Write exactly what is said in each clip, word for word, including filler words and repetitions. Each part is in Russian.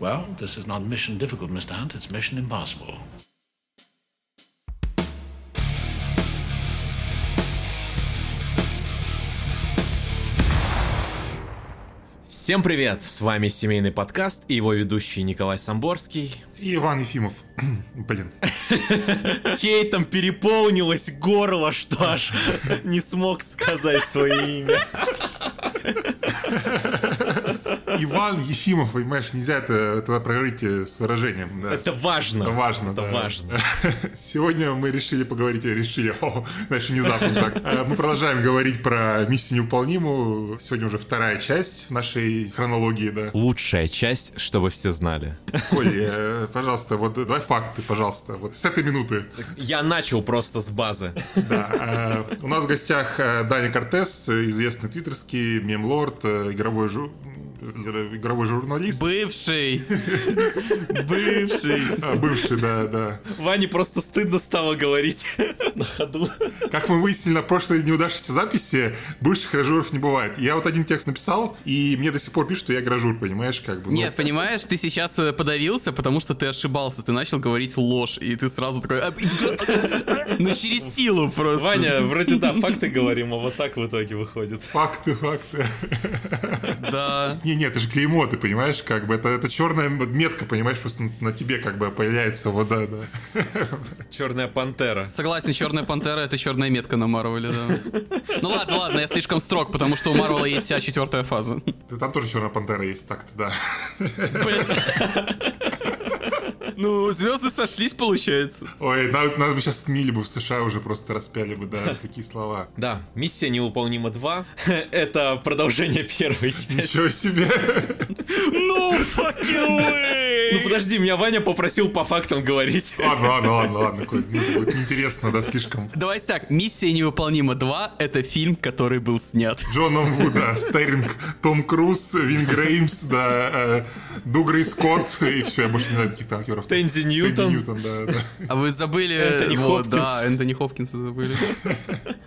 Well, this is not mission difficult, mister Hunt. It's mission impossible. Всем привет! С вами Семейный Подкаст и его ведущий Николай Самборский. И Иван Ефимов. Блин. Хейтом переполнилось горло, что аж не смог сказать свое имя. Иван Ефимов, понимаешь, нельзя это тогда проверить с выражением. Да. Это важно. Это важно, это да. важно. Сегодня мы решили поговорить, решили, о, значит, внезапно так. Мы продолжаем говорить про «Миссию невыполнимую». Сегодня уже вторая часть в нашей хронологии, да. Лучшая часть, чтобы все знали. Коль, пожалуйста, вот давай факты, пожалуйста, вот с этой минуты. Я начал просто с базы. Да. У нас в гостях Даня Кортес, известный твиттерский мем-лорд, игровой жу... игровой журналист. Бывший. Бывший. А, бывший, да, да. Ване просто стыдно стало говорить на ходу. Как мы выяснили на прошлой неудавшейся записи, бывших гражуров не бывает. Я вот один текст написал, и мне до сих пор пишут, что я гражур, понимаешь, как бы. Нет, ну, понимаешь, ты сейчас подавился, потому что ты ошибался, ты начал говорить ложь, и ты сразу такой... Ну, через силу просто. Ваня, вроде да, факты говорим, а вот так в итоге выходит. Факты, факты. Да. Не-не, это же клеймо, ты понимаешь, как бы, это, это черная метка, понимаешь, просто на тебе как бы появляется вода, да. Черная пантера. Согласен, черная пантера — это черная метка на Марвеле, да. Ну ладно, ладно, я слишком строг, потому что у Марвела есть вся четвертая фаза. Там тоже черная пантера есть, так-то, да. Блин. Ну, звезды сошлись, получается. Ой, нас, нас бы сейчас отмили бы в США, уже просто распяли бы, да, такие слова. Да, «Миссия невыполнима два» — это продолжение первой части. Ничего себе! Ну, fucking way! Ну, подожди, меня Ваня попросил по фактам говорить. Ладно, ладно, ладно, ладно, Коль, будет неинтересно, да, слишком. Давайте так, «Миссия невыполнима два» — это фильм, который был снят Джоном Ву, да, старинг Том Круз, Вин Греймс, да, Дугрей Скотт, и все, я больше не знаю таких танкеров. Тедди Ньютон. Тедди Ньютон, да, да. А вы забыли... Энтони Хопкинс. Да, Энтони Хопкинса забыли.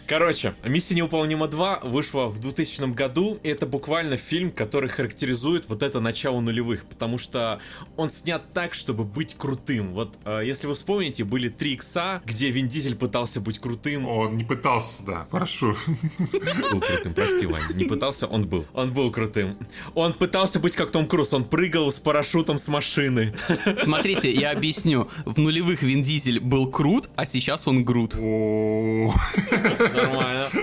Короче, «Миссия невыполнима два» вышла в двухтысячном году, и это буквально фильм, который характеризует вот это начало нулевых, потому что он снят так, чтобы быть крутым. Вот, если вы вспомните, были три икса, где Вин Дизель пытался быть крутым. Он не пытался, да, прошу. Был крутым, прости, Ваня. Не пытался, он был. Он был крутым. Он пытался быть как Том Круз, он прыгал с парашютом с машины. Смотрите, я объясню. В нулевых Вин Дизель был крут, а сейчас он грут. Нормально,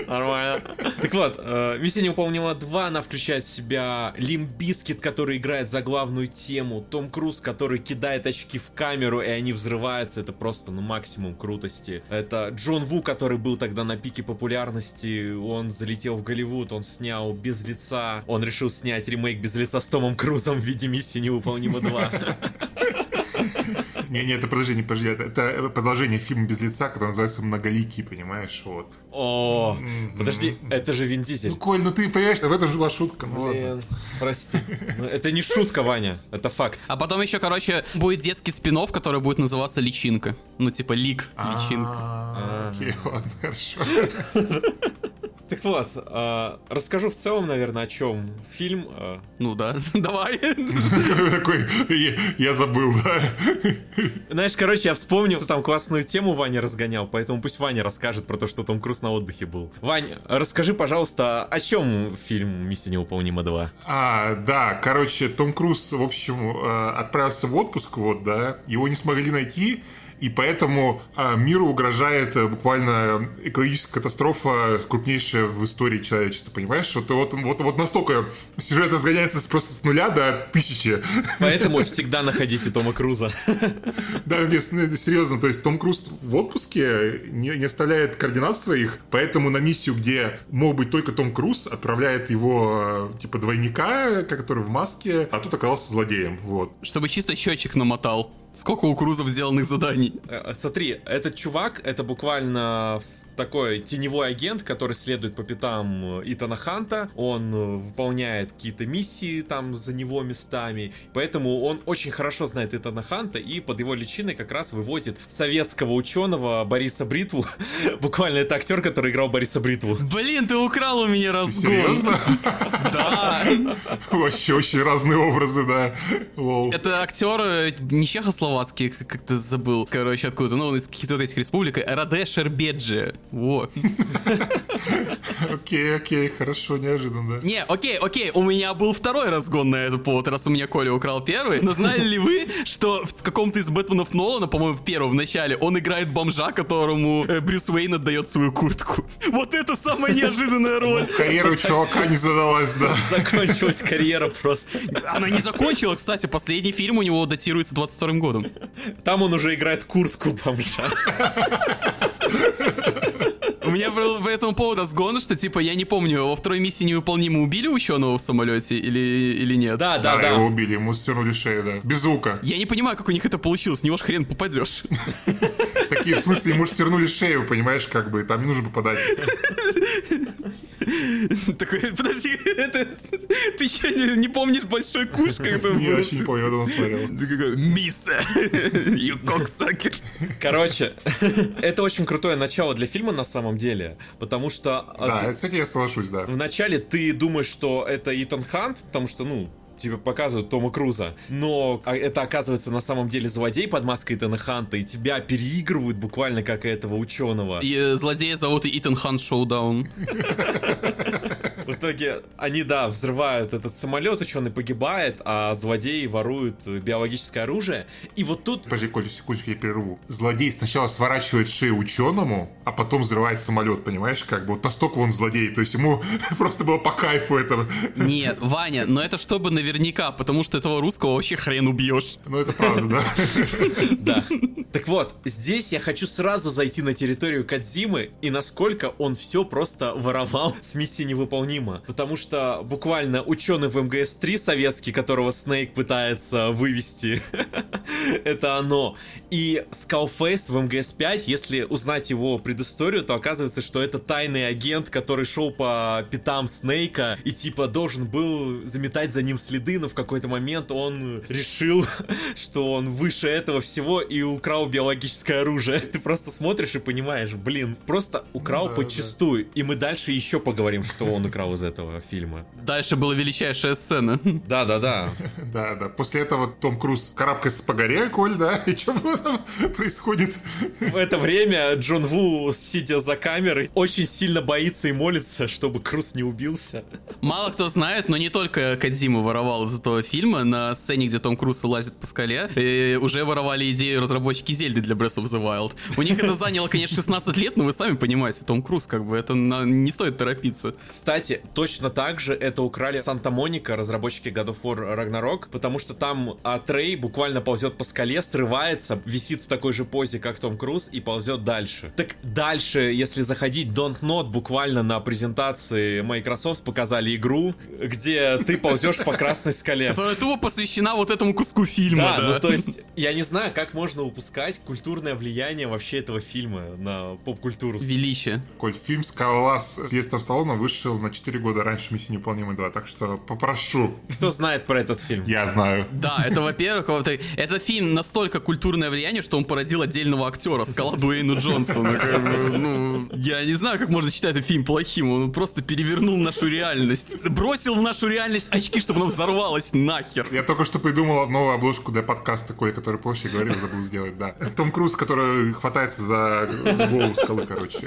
нормально. Так вот, «Миссия невыполнима два», она включает в себя Лимп Бизкит, который играет за главную тему, Том Круз, который кидает очки в камеру, и они взрываются. Это просто, ну, максимум крутости. Это Джон Ву, который был тогда на пике популярности. Он залетел в Голливуд, он снял «Без лица». Он решил снять ремейк «Без лица» с Томом Крузом в виде «Миссия невыполнима два». Не-не, это продолжение, подожди, это, это продолжение фильма «Без лица», который называется «Многоликий», понимаешь, вот. О, mm-hmm. Подожди, это же Вин Дизель. Ну, Коль, ну ты понимаешь, в этом же была шутка, ну блин, ладно. Прости. Это не шутка, Ваня, это факт. А потом еще, короче, будет детский спин-офф, который будет называться «Личинка». Ну, типа «Лик», «Личинка». Окей, ладно, хорошо. Так вот, э, расскажу в целом, наверное, о чем фильм. Э... Ну да, давай. Такой, я забыл, да. Знаешь, короче, я вспомнил, что там классную тему Ваня разгонял, поэтому пусть Ваня расскажет про то, что Том Круз на отдыхе был. Вань, расскажи, пожалуйста, о чем фильм «Миссия невыполнима два»? А, да, короче, Том Круз, в общем, отправился в отпуск, вот, да, его не смогли найти. И поэтому э, миру угрожает э, буквально экологическая катастрофа, крупнейшая в истории человечества, понимаешь? Вот, вот, вот, вот настолько сюжет разгоняется просто с нуля до тысячи. Поэтому всегда находите Тома Круза. Да, серьезно, то есть Том Круз в отпуске не оставляет координат своих, поэтому на миссию, где мог быть только Том Круз, отправляет его типа двойника, который в маске, а тут оказался злодеем. Чтобы чисто счетчик намотал. Сколько у Крузов сделанных заданий? Смотри, этот чувак, это буквально в такой теневой агент, который следует по пятам Итана Ханта. Он выполняет какие-то миссии там за него местами. Поэтому он очень хорошо знает Итана Ханта и под его личиной как раз выводит советского ученого Бориса Бритву. Буквально это актер, который играл Бориса Бритву. Блин, ты украл у меня разгон. Серьезно? Да. Вообще очень разные образы, да. Это актер не чехословацкий, как-то забыл, короче, откуда-то, ну, он из каких-то этих республик. Раде Шербеджио. Во. Окей, окей, хорошо, неожиданно, да. Не, окей, окей, у меня был второй разгон на этот повод, раз у меня Коля украл первый. Но знали ли вы, что в каком-то из Бэтменов Нолана, по-моему, в первом, в начале, он играет бомжа, которому Брюс Уэйн отдает свою куртку? Вот это самая неожиданная роль. Карьера у чувака не задалась, да. Закончилась карьера просто. Она не закончила, кстати, последний фильм у него датируется двадцать вторым годом. Там он уже играет куртку бомжа. У меня был по этому поводу разгон, что типа я не помню, во второй миссии невыполнимо убили ученого в самолете или, или нет? Да, да, да. Да, его убили, ему свернули шею, да. Без звука. Я не понимаю, как у них это получилось, не уж хрен попадешь. Такие, в смысле, ему же свернули шею, понимаешь, как бы, там не нужно попадать. Такой, подожди, ты что, не помнишь «Большой куш»? Я вообще не помню, я давно смотрел. Ты какой, мисса, you cocksucker. Короче, это очень крутое начало для фильма на самом деле, потому что... Да, кстати, я соглашусь, да. Вначале ты думаешь, что это Итан Хант, потому что, ну... тебе показывают Тома Круза, но это оказывается на самом деле злодей под маской Итана Ханта, и тебя переигрывают буквально как и этого ученого. И э, злодея зовут Итан Хант Шоудаун. В итоге они, да, взрывают этот самолет, ученый погибает, а злодеи воруют биологическое оружие. И вот тут... Подожди, Коля, секундочку, я перерву. Злодей сначала сворачивает шею ученому, а потом взрывает самолет, понимаешь? Как бы вот настолько он злодей, то есть ему просто было по кайфу этого. Нет, Ваня, но это чтобы наверняка, потому что этого русского вообще хрен убьешь. Ну это правда, да? Да. Так вот, здесь я хочу сразу зайти на территорию Кодзимы и насколько он все просто воровал с миссии невыполнимой. Потому что буквально ученый в эм гэ эс три советский, которого Снейк пытается вывести, это оно. И Skullface в эм гэ эс пять, если узнать его предысторию, то оказывается, что это тайный агент, который шел по пятам Снейка и типа должен был заметать за ним следы, но в какой-то момент он решил, что он выше этого всего и украл биологическое оружие. Ты просто смотришь и понимаешь, блин, просто украл, да, подчистую, да. И мы дальше еще поговорим, что он украл из этого фильма. Дальше была величайшая сцена. Да-да-да. Да-да. После этого Том Круз карабкается по горе, Коль, да? И что там происходит? В это время Джон Ву, сидя за камерой, очень сильно боится и молится, чтобы Круз не убился. Мало кто знает, но не только Кодзима воровал из этого фильма. На сцене, где Том Круз лазит по скале, и уже воровали идею разработчики Зельды для Breath of the Wild. У них это заняло, конечно, шестнадцать лет, но вы сами понимаете, Том Круз, как бы, это на... не стоит торопиться. Кстати, точно так же это украли Санта-Моника, разработчики God of War Ragnarok, потому что там Атрей буквально ползет по скале, срывается, висит в такой же позе, как Том Круз, и ползет дальше. Так дальше, если заходить, Dontnod буквально на презентации Microsoft показали игру, где ты ползешь по красной скале. Которая тупо посвящена вот этому куску фильма. Да, ну то есть, я не знаю, как можно упускать культурное влияние вообще этого фильма на поп-культуру. Величие. Коль, фильм «Скала» с Сильвестром Сталлоне вышел на четыре года раньше «Миссии невыполнимой два», так что попрошу. Кто знает про этот фильм? Я знаю. Да, это, во-первых, во-вторых, этот фильм настолько культурное влияние, что он породил отдельного актера, Скала Дуэйна Джонсона. Как бы, ну, я не знаю, как можно считать этот фильм плохим, он просто перевернул нашу реальность, бросил в нашу реальность очки, чтобы она взорвалась нахер. Я только что придумал новую обложку для подкаста, такой, который позже говорил, забыл сделать, да. Том Круз, который хватается за голову скалы, короче.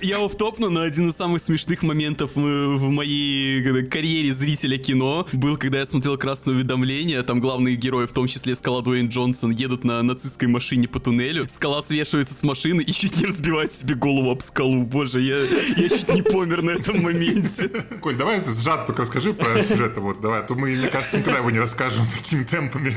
Я оффтопну, но один из самых смешных моментов в моей карьере зрителя кино был, когда я смотрел «Красное уведомление». Там главные герои, в том числе Скала Дуэйн Джонсон, едут на нацистской машине по туннелю. Скала свешивается с машины и чуть не разбивает себе голову об скалу. Боже, я, я чуть не помер на этом моменте. Коль, давай ты сжато только расскажи про сюжет. Вот, давай, а то мы, мне кажется, никогда его не расскажем такими темпами.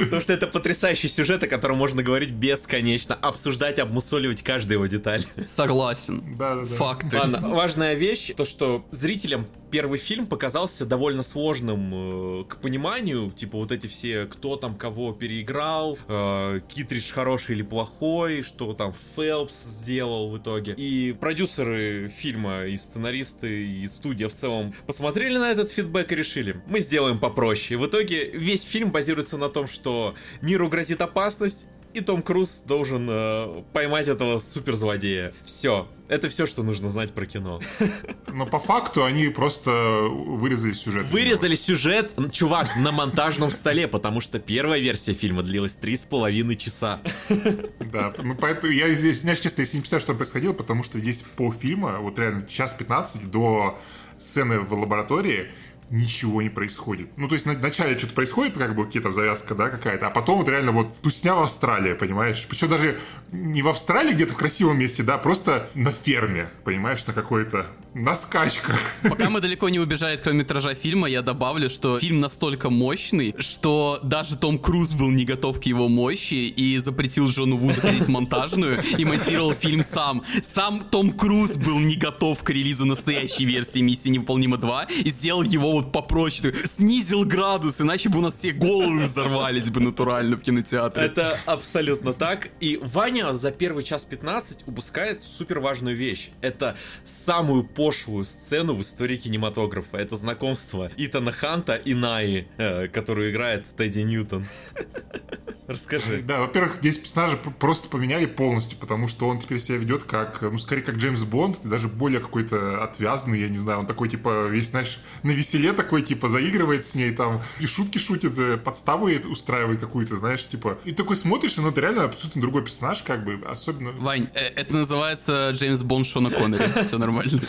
Потому что это потрясающий сюжет, о котором можно говорить бесконечно, обсуждать, обмусоливать каждую его деталь. Согласен. согласен. Да, да, да. Факты. Ладно, важная вещь, то, что зрителям первый фильм показался довольно сложным э, к пониманию. Типа вот эти все, кто там кого переиграл, э, Китридж хороший или плохой, что там Фелпс сделал в итоге. И продюсеры фильма, и сценаристы, и студия в целом посмотрели на этот фидбэк и решили, мы сделаем попроще. В итоге весь фильм базируется на том, что миру грозит опасность, и Том Круз должен э, поймать этого суперзлодея. Все. Это все, что нужно знать про кино. Но по факту они просто вырезали сюжет. Вырезали сюжет, чувак, на монтажном столе, потому что первая версия фильма длилась три с половиной часа. Да, ну поэтому я здесь, знаешь, честно, если не писал, что происходило, потому что здесь полфильма, вот реально час пятнадцать до сцены в лаборатории, ничего не происходит. Ну, то есть вначале что-то происходит, как бы какие-то завязка, да, какая-то, а потом вот реально вот тусня в Австралии, понимаешь? Причем даже не в Австралии где-то в красивом месте, да, просто на ферме, понимаешь, на какой-то... на скачках. Пока мы далеко не убежали от хронометража фильма, я добавлю, что фильм настолько мощный, что даже Том Круз был не готов к его мощи и запретил Джону Ву заходить монтажную и монтировал фильм сам. Сам Том Круз был не готов к релизу настоящей версии «Миссия невыполнима два» и сделал его вот попроще. Снизил градус, иначе бы у нас все головы взорвались бы натурально в кинотеатре. Это абсолютно так. И Ваня за первый час пятнадцать упускает суперважную вещь. Это самую пошлую сцену в истории кинематографа. Это знакомство Итана Ханта и Наи, э, которую играет Тедди Ньютон. Расскажи. Да, во-первых, здесь персонажа просто поменяли полностью, потому что он теперь себя ведет как, ну, скорее, как Джеймс Бонд, даже более какой-то отвязный, я не знаю, он такой, типа, весь, знаешь, на веселе такой, типа, заигрывает с ней, там, и шутки шутит, подставу устраивает какую-то, знаешь, типа, и такой смотришь, и ну, это реально абсолютно другой персонаж, как бы, особенно... Вань, это называется Джеймс Бонд Шона Коннери, все нормально.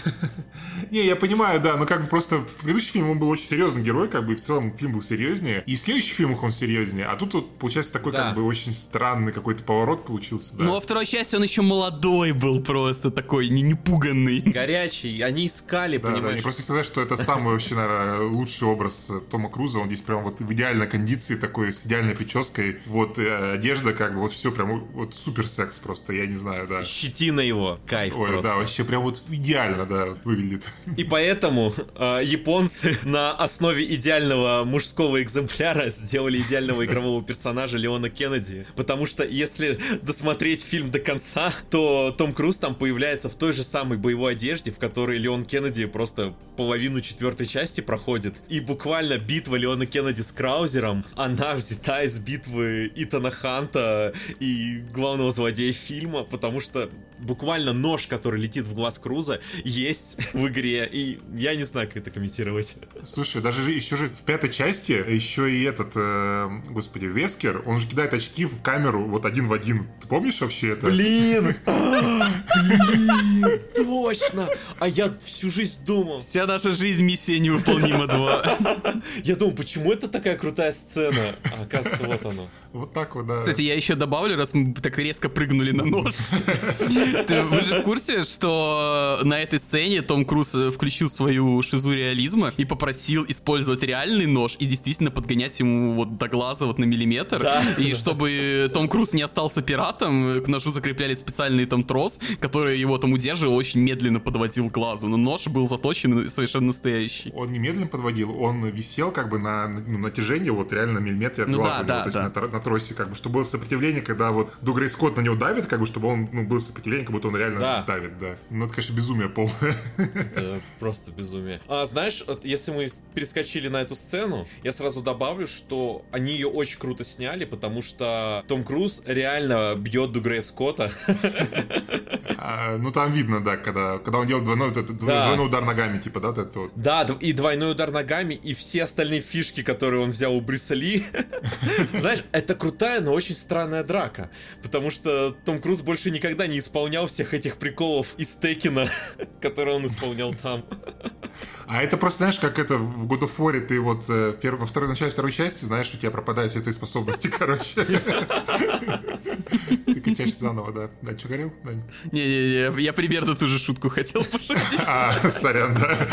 Не, я понимаю, да, но как бы просто предыдущий фильм, он был очень серьезный герой, как бы, и в целом фильм был серьезнее, и в следующих фильмах он серьезнее, а тут вот, получается, такой, да, как бы очень странный какой-то поворот получился, да. Ну, во второй части он еще молодой был просто такой, не непуганный. Горячий, они искали, да, понимаешь. Да, я просто сказать, что это самый вообще, наверное, лучший образ Тома Круза, он здесь прям вот в идеальной кондиции такой, с идеальной прической, вот одежда, как бы, вот все прям, вот супер секс просто, я не знаю, да. Щетина его, кайф. Ой, просто. Да, вообще прям вот идеально, да, выглядит. И поэтому э, японцы на основе идеального мужского экземпляра сделали идеального игрового персонажа Леона Кеннеди, потому что если досмотреть фильм до конца, то Том Круз там появляется в той же самой боевой одежде, в которой Леон Кеннеди просто половину четвертой части проходит, и буквально битва Леона Кеннеди с Краузером, она взята из битвы Итана Ханта и главного злодея фильма, потому что буквально нож, который летит в глаз Круза, есть в игре, и я не знаю, как это комментировать. Слушай, даже еще же в пятой части еще и этот, э, господи, Вескер, он же кидает очки в камеру вот один в один. Ты помнишь вообще это? Блин! Блин! Точно! А я всю жизнь думал. Вся наша жизнь миссия невыполнима два. Я думал, почему это такая крутая сцена? А оказывается, вот оно. Вот так вот, да. Кстати, я еще добавлю, раз мы так резко прыгнули на нож. Вы же в курсе, что на этой сцене Том Круз включил свою шизу реализма и попросил использовать реальный нож и действительно подгонять ему вот до глаза вот на миллиметр. Да. И чтобы Том Круз не остался пиратом, к ножу закрепляли специальный там трос, который его там удерживал, очень медленно подводил к глазу. Но нож был заточен совершенно настоящий. Он не медленно подводил, он висел как бы на, ну, натяжении вот реально миллиметре от ну, глаза. Да, него, да, то да. есть на, на тросе как бы, чтобы было сопротивление, когда вот Дугрей Скотт на него давит, как бы, чтобы он, ну, был сопротивление, как будто он реально да. давит, да. Ну, это, конечно, безумие полное. Это просто безумие. А знаешь, если мы перескочили на эту сцену, я сразу добавлю, что они ее очень круто сняли, потому что Том Круз реально бьет Дугрея Скотта. А, ну, там видно, да, когда, когда он делает двойной, вот этот, да. двойной удар ногами, типа, да, вот это вот. Да, и двойной удар ногами, и все остальные фишки, которые он взял у Брюса Ли. Знаешь, это крутая, но очень странная драка, потому что Том Круз больше никогда не исполнял всех этих приколов из Текина, которые он исполнял там. А это просто, знаешь, как это в God of War ты вот в первой, во второй начале второй части, знаешь, у тебя пропадают все твои способности, короче. Ты качаешься заново, да. Да, что говорил? Не-не-не, я примерно ту же шутку хотел пошутить. А, сорян, да.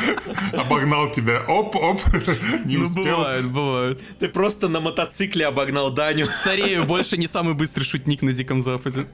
Обогнал тебя. Оп-оп. Не успел. Ну, бывает, бывает. Ты просто на мотоцикле обогнал Даню. Старею, больше не самый быстрый шутник на Диком Западе.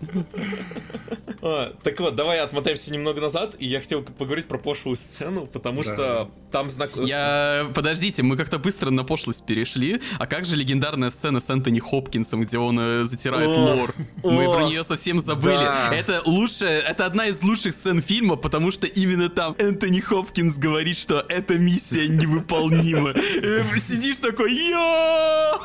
А, так вот, давай отмотаемся немного назад, и я хотел поговорить про пошлую сцену, потому да. что там знакомый... Я... Подождите, мы как-то быстро на пошлость перешли, а как же легендарная сцена с Энтони Хопкинсом, где он затирает о, лор? О, мы про нее совсем забыли. Да. Это лучшая, это одна из лучших сцен фильма, потому что именно там Энтони Хопкинс говорит, что эта миссия невыполнима. Сидишь такой, йо!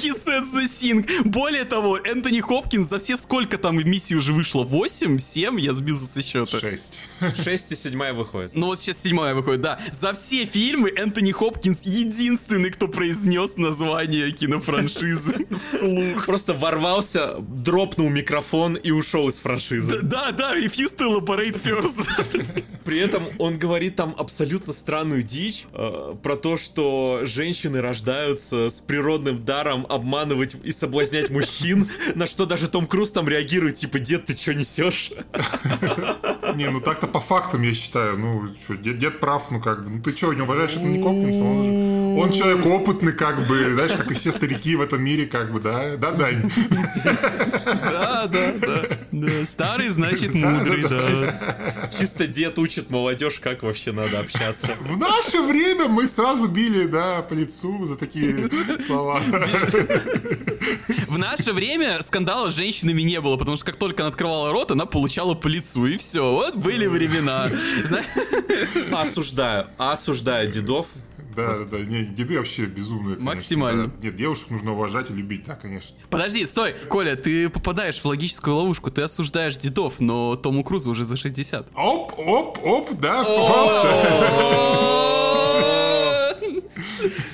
He said the thing. Более того, Энтони Хопкинс за все сколько там миссий уже вышло? восемь, семь, я сбился со счета. шесть. шесть и седьмая выходит. Ну вот сейчас седьмая выходит, да. За все фильмы Энтони Хопкинс единственный, кто произнес название кинофраншизы вслух. Просто ворвался, дропнул микрофон и ушел из франшизы. Да, да, refuse to elaborate first. При этом он говорит там абсолютно странную дичь э, про то, что женщины рождаются с природным даром обманывать и соблазнять мужчин, на что даже Том Круз там реагирует, типа, дед, ты чё несешь? Не, ну так-то по фактам, я считаю, ну, чё, дед, дед прав, ну как бы, ну ты чё, не уважаешь, это не Хопкинс, он же... Он человек опытный, как бы, знаешь, как и все старики в этом мире, как бы, да? Да, Дань? Да, да, да. Старый, значит, мудрый, да. Чисто дед учит молодежь, как вообще надо общаться. В наше время мы сразу били, да, по лицу за такие слова. В наше время скандала с женщинами не было, потому что как только она открывала рот, она получала по лицу, и все. Вот были времена. Осуждаю, осуждаю дедов. Да, просто... да, да, нет, деды вообще безумные. Максимально. Да. Нет, девушек нужно уважать и любить, да, конечно. Подожди, стой, Коля, ты попадаешь в логическую ловушку, ты осуждаешь дедов, но Тому Крузу уже за шестьдесят. Оп, оп, оп, да, попался.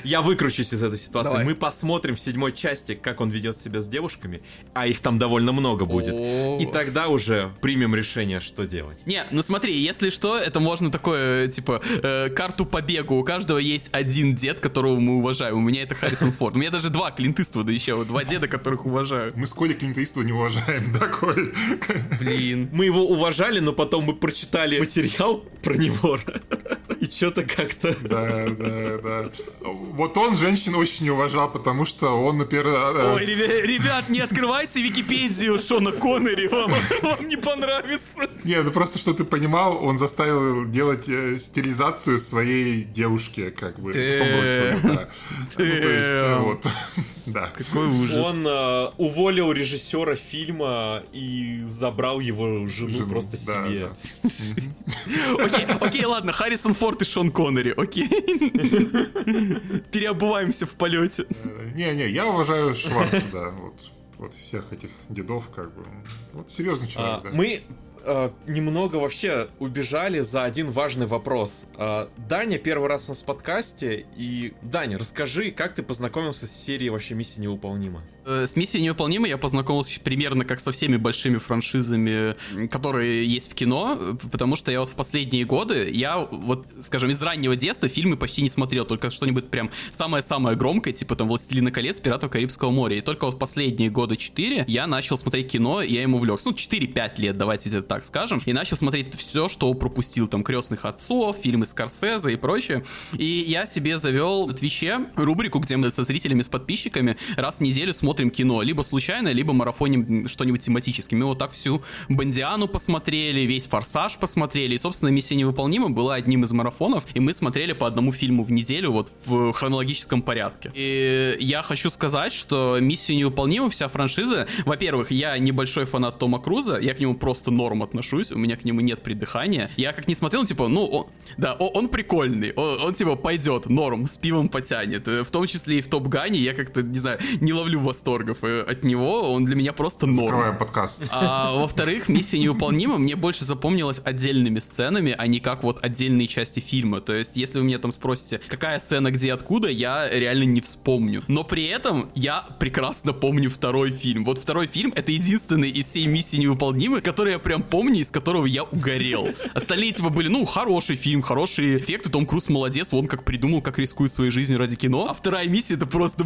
Я выкручусь из этой ситуации. Давай. Мы посмотрим в седьмой части, как он ведет себя с девушками, а их там довольно много будет. О-о-о. И тогда уже примем решение, что делать. Не, ну смотри, если что, это можно такое, типа, э, карту побегу. У каждого есть один дед, которого мы уважаем. У меня это Харрисон Форд. У меня даже два Клинт Иствуда еще, два деда, которых уважаю. Мы с Колей Клинт Иствуда не уважаем, да, Коль? Блин. Мы его уважали, но потом мы прочитали материал про него. И что-то как-то... Да, да, да. Вот он женщин очень не уважал, потому что он, например... Ой, ребят, не открывайте Википедию Шона Коннери, вам, вам не понравится. Не, ну просто, чтобы ты понимал, он заставил делать э, стерилизацию своей девушки, как бы. Потом бросил, да. Какой ужас. Он уволил режиссера фильма и забрал его жену просто себе. Окей, ладно, Харрисон Форд и Шон Коннери, окей. Переобуваемся в полете. Не-не, я уважаю Шварца, да. Вот, вот всех этих дедов, как бы. Вот серьезный человек, а, да. Мы а, немного вообще убежали за один важный вопрос. А, Даня первый раз у нас в подкасте. И, Даня, расскажи, как ты познакомился с серией вообще «Миссия невыполнима»? С «Миссией невыполнимой» я познакомился примерно как со всеми большими франшизами, которые есть в кино, потому что я вот в последние годы, я вот, скажем, из раннего детства фильмы почти не смотрел, только что-нибудь прям самое-самое громкое, типа там «Властелина колец», «Пиратов Карибского моря». И только вот в последние года четыре я начал смотреть кино, и я им увлекся. Ну, четыре-пять лет, давайте так скажем. И начал смотреть все, что пропустил, там, «Крестных отцов», фильмы Скорсезе и прочее. И я себе завел на Твиче рубрику, где мы со зрителями, с подписчиками раз в неделю смотрим кино, либо случайно, либо марафоним что-нибудь тематически. Мы вот так всю Бондиану посмотрели, весь Форсаж посмотрели, и, собственно, «Миссия невыполнима» была одним из марафонов, и мы смотрели по одному фильму в неделю, вот в хронологическом порядке. И я хочу сказать, что «Миссия невыполнима», вся франшиза, во-первых, я небольшой фанат Тома Круза, я к нему просто норм отношусь, у меня к нему нет придыхания. Я как не смотрел, типа, ну, он, да, он прикольный, он, он типа пойдет, норм, с пивом потянет, в том числе и в «Топ Гане» я как-то, не знаю, не ловлю восторга от него, он для меня просто норм. Закрываем подкаст. А во-вторых, «Миссия невыполнима» мне больше запомнилась отдельными сценами, а не как вот отдельные части фильма. То есть, если вы меня там спросите, какая сцена, где, откуда, я реально не вспомню. Но при этом я прекрасно помню второй фильм. Вот второй фильм — это единственный из всей «Миссии невыполнимы», который я прям помню, из которого я угорел. Остальные типа были, ну, хороший фильм, хорошие эффекты, Том Круз молодец, он как придумал, как рискует своей жизнью ради кино. А вторая миссия — это просто...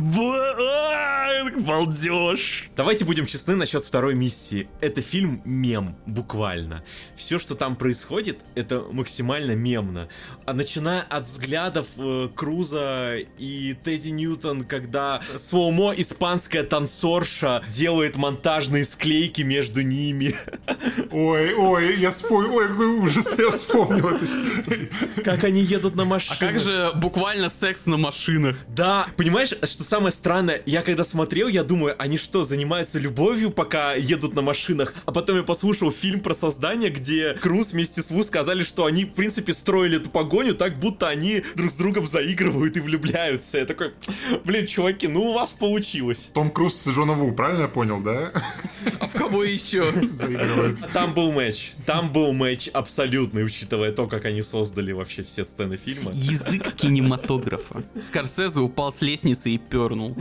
балдеж. Давайте будем честны насчет второй миссии. Это фильм мем, буквально. Все, что там происходит, это максимально мемно. А начиная от взглядов э, Круза и Тедди Ньютон, когда слоумо испанская танцорша делает монтажные склейки между ними. Ой, ой, я вспомнил, ой, какой ужас, я вспомнил. Как они едут на машинах. А как же буквально секс на машинах? Да, понимаешь, что самое странное, я когда смотрел, я думаю, они что, занимаются любовью, пока едут на машинах? А потом я послушал фильм про создание, где Круз вместе с Ву сказали, что они, в принципе, строили эту погоню так, будто они друг с другом заигрывают и влюбляются. Я такой, блин, чуваки, ну у вас получилось. Том Круз с Джоном Ву, правильно я понял, да? А в кого еще? Заигрывают. Там был матч, там был матч абсолютный, учитывая то, как они создали вообще все сцены фильма. Язык кинематографа. Скорсезе упал с лестницы и пернул.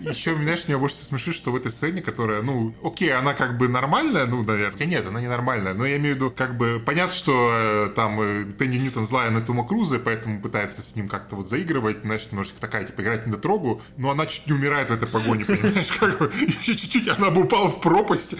Еще, знаешь, меня больше смешит, что в этой сцене, которая, ну, окей, она как бы нормальная, ну, наверное, нет, она не нормальная, но я имею в виду, как бы, понятно, что э, там э, Тедди Ньютон злая на Тома Круза, поэтому пытается с ним как-то вот заигрывать, знаешь, немножечко такая, типа, играть недотрогу, но она чуть не умирает в этой погоне, понимаешь, как бы, еще чуть-чуть она бы упала в пропасть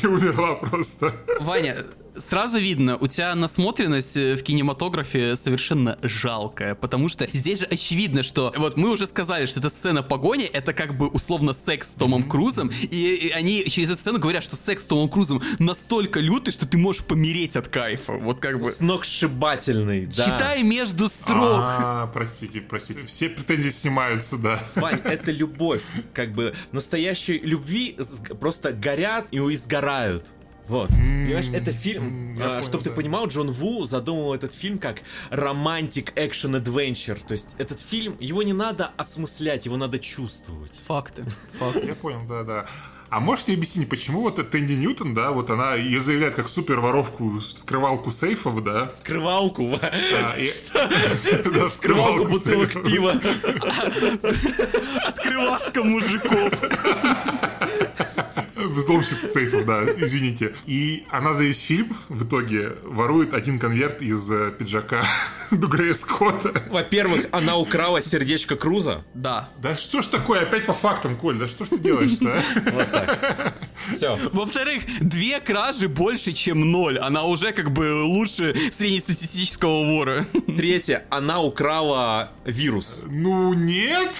и умерла просто. Ваня... Сразу видно, у тебя насмотренность в кинематографе совершенно жалкая, потому что здесь же очевидно, что вот мы уже сказали, что эта сцена погони, это как бы условно секс с Томом Крузом, и они через эту сцену говорят, что секс с Томом Крузом настолько лютый, что ты можешь помереть от кайфа, вот как бы. Сногсшибательный, да. Читай между строк. А, простите, простите, все претензии снимаются, да. Вань, это любовь, как бы настоящие любви просто горят и изгорают. Вот, mm-hmm. понимаешь, это фильм, mm-hmm. а, чтобы да. ты понимал, Джон Ву задумывал этот фильм как романтик экшен адвенчер. То есть этот фильм, его не надо осмыслять, его надо чувствовать. Факты. Факты. Я понял, да-да. А можете объяснить, почему вот Тедди Ньютон, да, вот она, ее заявляет как супер-воровку, скрывалку сейфов, да? Скрывалку? Что? Скрывалку бутылок пива. Открывашка мужиков. Взломщица сейфов, да, извините. И она за весь фильм в итоге ворует один конверт из э, пиджака Дугрея Скотта. Во-первых, она украла сердечко Круза. Да. Да что ж такое, опять по фактам, Коль, да что ж ты делаешь-то? Вот так. Все. Во-вторых, две кражи больше, чем ноль. Она уже как бы лучше среднестатистического вора. Третье, она украла вирус. Ну нет.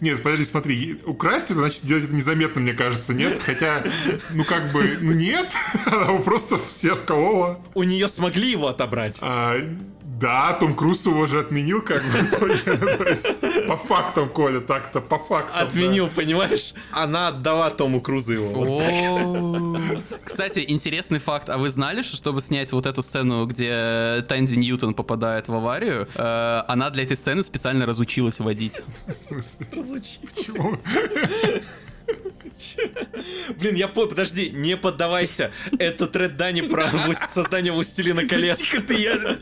Нет, подожди, смотри, украсть это значит делать это незаметно, мне кажется, нет? Хотя, ну как бы, ну нет, она его просто все вколола. У нее смогли его отобрать. А, да, Том Круз его же отменил, как бы, то есть, по фактам, Коля, так-то, по фактам. Отменил, да. Понимаешь? Она отдала Тому Крузу его. Вот так. Кстати, интересный факт. А вы знали, что чтобы снять вот эту сцену, где Тедди Ньютон попадает в аварию, э, она для этой сцены специально разучилась водить. В смысле? Разучилась? Почему? Блин, я понял, подожди, не поддавайся. Это тред Дани про власть... создание «Властелина колец». Тихо ты, я...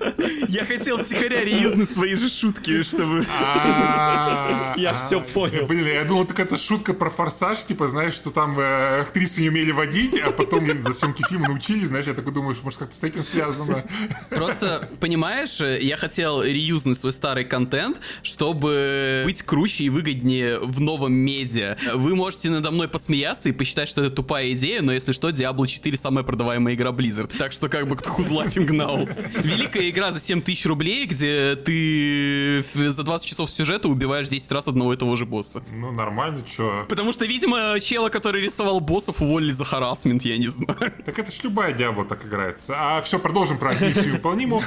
я хотел втихаря реюзнуть свои же шутки, чтобы... Я все понял. Блин, я думал, так это шутка про «Форсаж», типа, знаешь, что там актрисы не умели водить, а потом за съемки фильма научились, знаешь, я такой думаю, что, может, как-то с этим связано. Просто, понимаешь, я хотел реюзнуть свой старый контент, чтобы быть круче и выгоднее в новом медиа. Вы можете надо мной посмеяться и посчитать, что это тупая идея, но если что, Диабло четыре самая продаваемая игра Blizzard. Так что как бы who's laughing now? Великая игра за семь тысяч рублей, где ты за двадцать часов сюжета убиваешь десять раз одного и того же босса. Ну нормально, чё? Потому что, видимо, чела, который рисовал боссов, уволили за харассмент, я не знаю. Так это ж любая Диабло так играется. А все, продолжим про миссию выполнимую.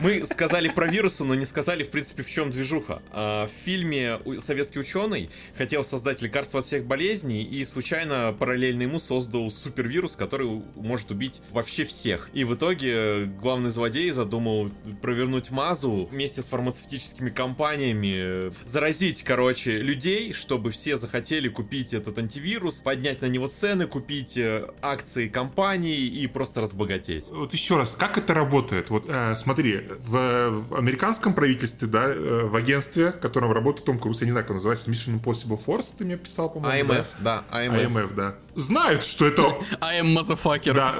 Мы сказали про вирусы, но не сказали, в принципе, в чем движуха. В фильме советский ученый хотел создать лекарство от всех болезней, и случайно параллельно ему создал супервирус, который может убить вообще всех. И в итоге главный злодей задумал провернуть мазу вместе с фармацевтическими компаниями, заразить, короче, людей, чтобы все захотели купить этот антивирус, поднять на него цены, купить акции компаний и просто разбогатеть. Вот еще раз, как это работает? Вот э, смотри, в, в американском правительстве, да, э, в агентстве, в котором работает Том Круз, я не знаю, как он называется, Mission Impossible Force, ты мне писал, по-моему, А М Ф, да? Да, А М Ф. А М Ф, да. знают, что это... I am motherfucker. Да,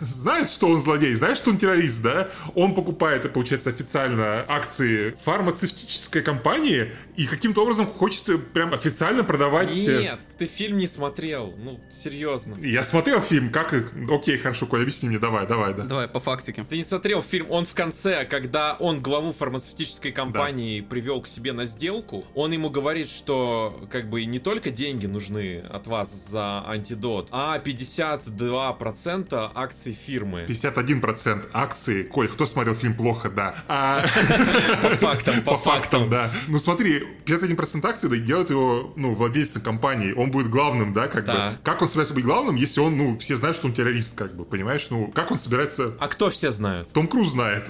знают, что он злодей, знают, что он террорист, да? Он покупает, получается, официально акции фармацевтической компании и каким-то образом хочет прям официально продавать... Нет, ты фильм не смотрел, ну, серьезно. Я смотрел фильм, как... Окей, хорошо, Коль, объясни мне, давай, давай, да. Давай, по фактике. Ты не смотрел фильм, он в конце, когда он главу фармацевтической компании да. привел к себе на сделку, он ему говорит, что как бы не только деньги нужны от вас за антидот, а пятьдесят два процента акций фирмы. пятьдесят один процент акций. Коль, кто смотрел фильм плохо, да. По фактам, по фактам, да. Ну смотри, пятьдесят один процент акций делают его, ну, владельцем компании. Он будет главным, да, как бы. Как он собирается быть главным, если он, ну, все знают, что он террорист, как бы, понимаешь? Ну, как он собирается... А кто все знает? Том Круз знает.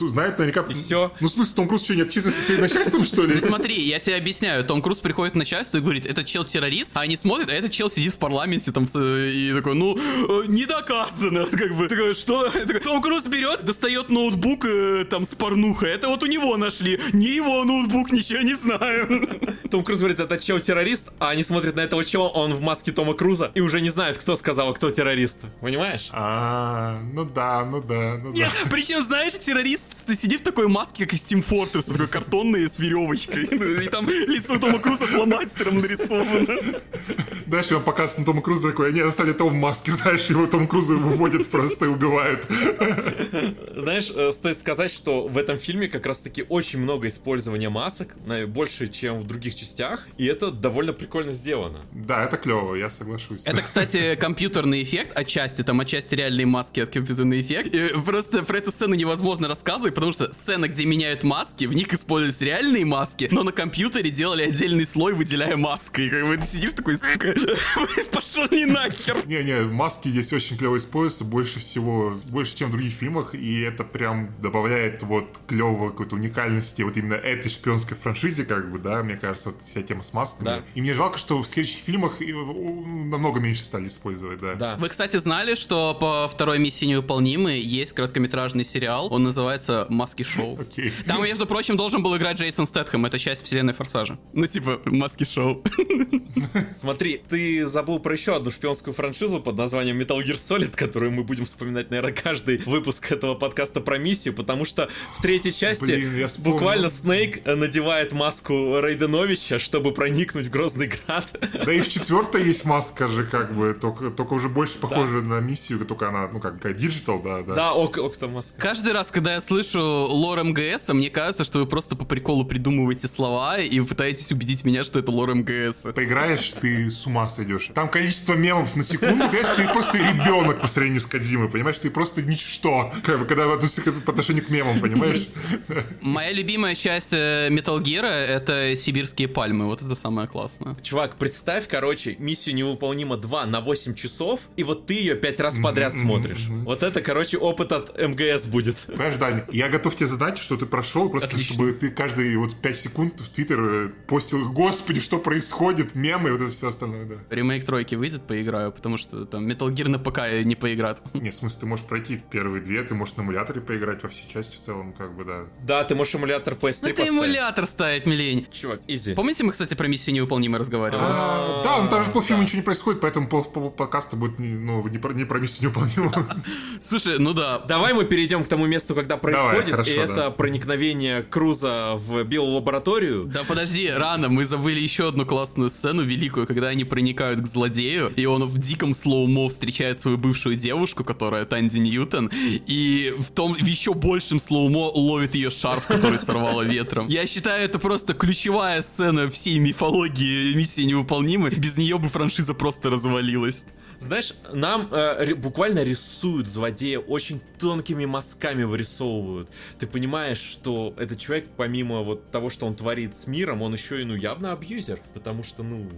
Знает наверняка... И все? Ну, в смысле, Том Круз что, не отчитывается перед начальством, что ли? Смотри, я тебе объясняю. Том Круз приходит к начальству и говорит, этот чел террорист, а они смотрят, а этот чел сидит в парламенте там и такой, ну, не доказано, как бы. Такой, что? Такой, Том Круз берет, достает ноутбук э, там с порнухой. Это вот у него нашли. Не его ноутбук, ничего не знаю. Том Круз говорит, это чел террорист, а они смотрят на этого чела, он в маске Тома Круза и уже не знают, кто сказал, а кто террорист. Понимаешь? А, ну да, ну да, ну да. Нет, причем, знаешь, террорист сидит в такой маске, как из Team Fortress, такой картонный с веревочкой. И там лицо Тома Круза фломастером нарисовано. Дальше вам показывают Тома Круза такой, они достали того в маске, знаешь, его Том Круза выводят просто и убивают. Знаешь, стоит сказать, что в этом фильме как раз-таки очень много использования масок, больше, чем в других частях, и это довольно прикольно сделано. Да, это клево, я соглашусь. Это, кстати, компьютерный эффект, отчасти, там, отчасти реальные маски, от компьютерный эффект. И просто про эту сцену невозможно рассказывать, потому что сцена, где меняют маски, в них используются реальные маски, но на компьютере делали отдельный слой, выделяя маской. Как бы ты сидишь такой, сука, пошел не нахер. Не-не, маски здесь очень клево используются, больше всего, больше, чем в других фильмах, и это прям добавляет вот клевого какой-то уникальности вот именно этой шпионской франшизе, как бы, да, мне кажется, вот вся тема с масками. Да. И мне жалко, что в следующих фильмах намного меньше стали использовать, да. Да. Вы, кстати, знали, что по второй миссии невыполнимой есть короткометражный сериал, он называется «Маски шоу». Okay. Там, между прочим, должен был играть Джейсон Стэтхэм, это часть вселенной Форсажа. Ну, типа, «Маски шоу». Смотри, ты забыл про еще одну шпионскую франшизу под названием Metal Gear Solid, которую мы будем вспоминать, наверное, каждый выпуск этого подкаста про миссию, потому что в третьей части Блин, буквально Снейк надевает маску Рейденовича, чтобы проникнуть в Грозный Град. Да и в четвертой есть маска же, как бы, только, только уже больше похожа да. на миссию, только она, ну, как, как диджитал, да, да. Да, ок, ок, там маска. Каждый раз, когда я слышу лор МГСа, мне кажется, что вы просто по приколу придумываете слова и пытаетесь убедить меня, что это лор МГСа. Поиграешь, ты с ума сойдешь. Там количество мемов на секунду, конечно, ты просто ребенок по сравнению с Кодзимой, понимаешь, ты просто ничто, как бы, когда по отношению к мемам, понимаешь? Моя любимая часть Metal Gear — это сибирские пальмы, вот это самое классное. Чувак, представь, короче, миссию невыполнима два на восемь часов, и вот ты ее пять раз подряд mm-hmm. смотришь. Mm-hmm. Вот это, короче, опыт от МГС будет. Понимаешь, Дань, я готов тебе задать, что ты прошел, просто Отлично. Чтобы ты каждые вот пять секунд в Твиттер постил, господи, что происходит, мемы и вот это все остальное, да. Ремейк тройки выйдет, поиграю, потому что там Metal Gear на ПК не поиграть. Нет, в смысле, ты можешь пройти в первые две, ты можешь на эмуляторе поиграть во всей части в целом, как бы, да. Да, ты можешь эмулятор пи эс три поставить. Ну ты эмулятор ставить, милень. Чувак, изи. Помните, мы, кстати, про миссию невыполнимой разговаривали? Да, но там же по фильму ничего не происходит, поэтому подкаста будет, ну, не про миссию невыполнимую. Слушай, ну да. Давай мы перейдем к тому месту, когда происходит, и это проникновение Круза в биолабораторию. Да подожди, рано, мы забыли еще одну классную сцену, великую, когда они проникают к злодею, и он в диком слоумо встречает свою бывшую девушку, которая Тедди Ньютон, и в том в еще большем слоумо ловит ее шарф, который сорвало ветром. Я считаю, это просто ключевая сцена всей мифологии миссии невыполнимой. Без нее бы франшиза просто развалилась. Знаешь, нам э, буквально рисуют злодея, очень тонкими мазками вырисовывают. Ты понимаешь, что этот человек, помимо вот того, что он творит с миром, он еще и, ну, явно абьюзер, потому что, ну...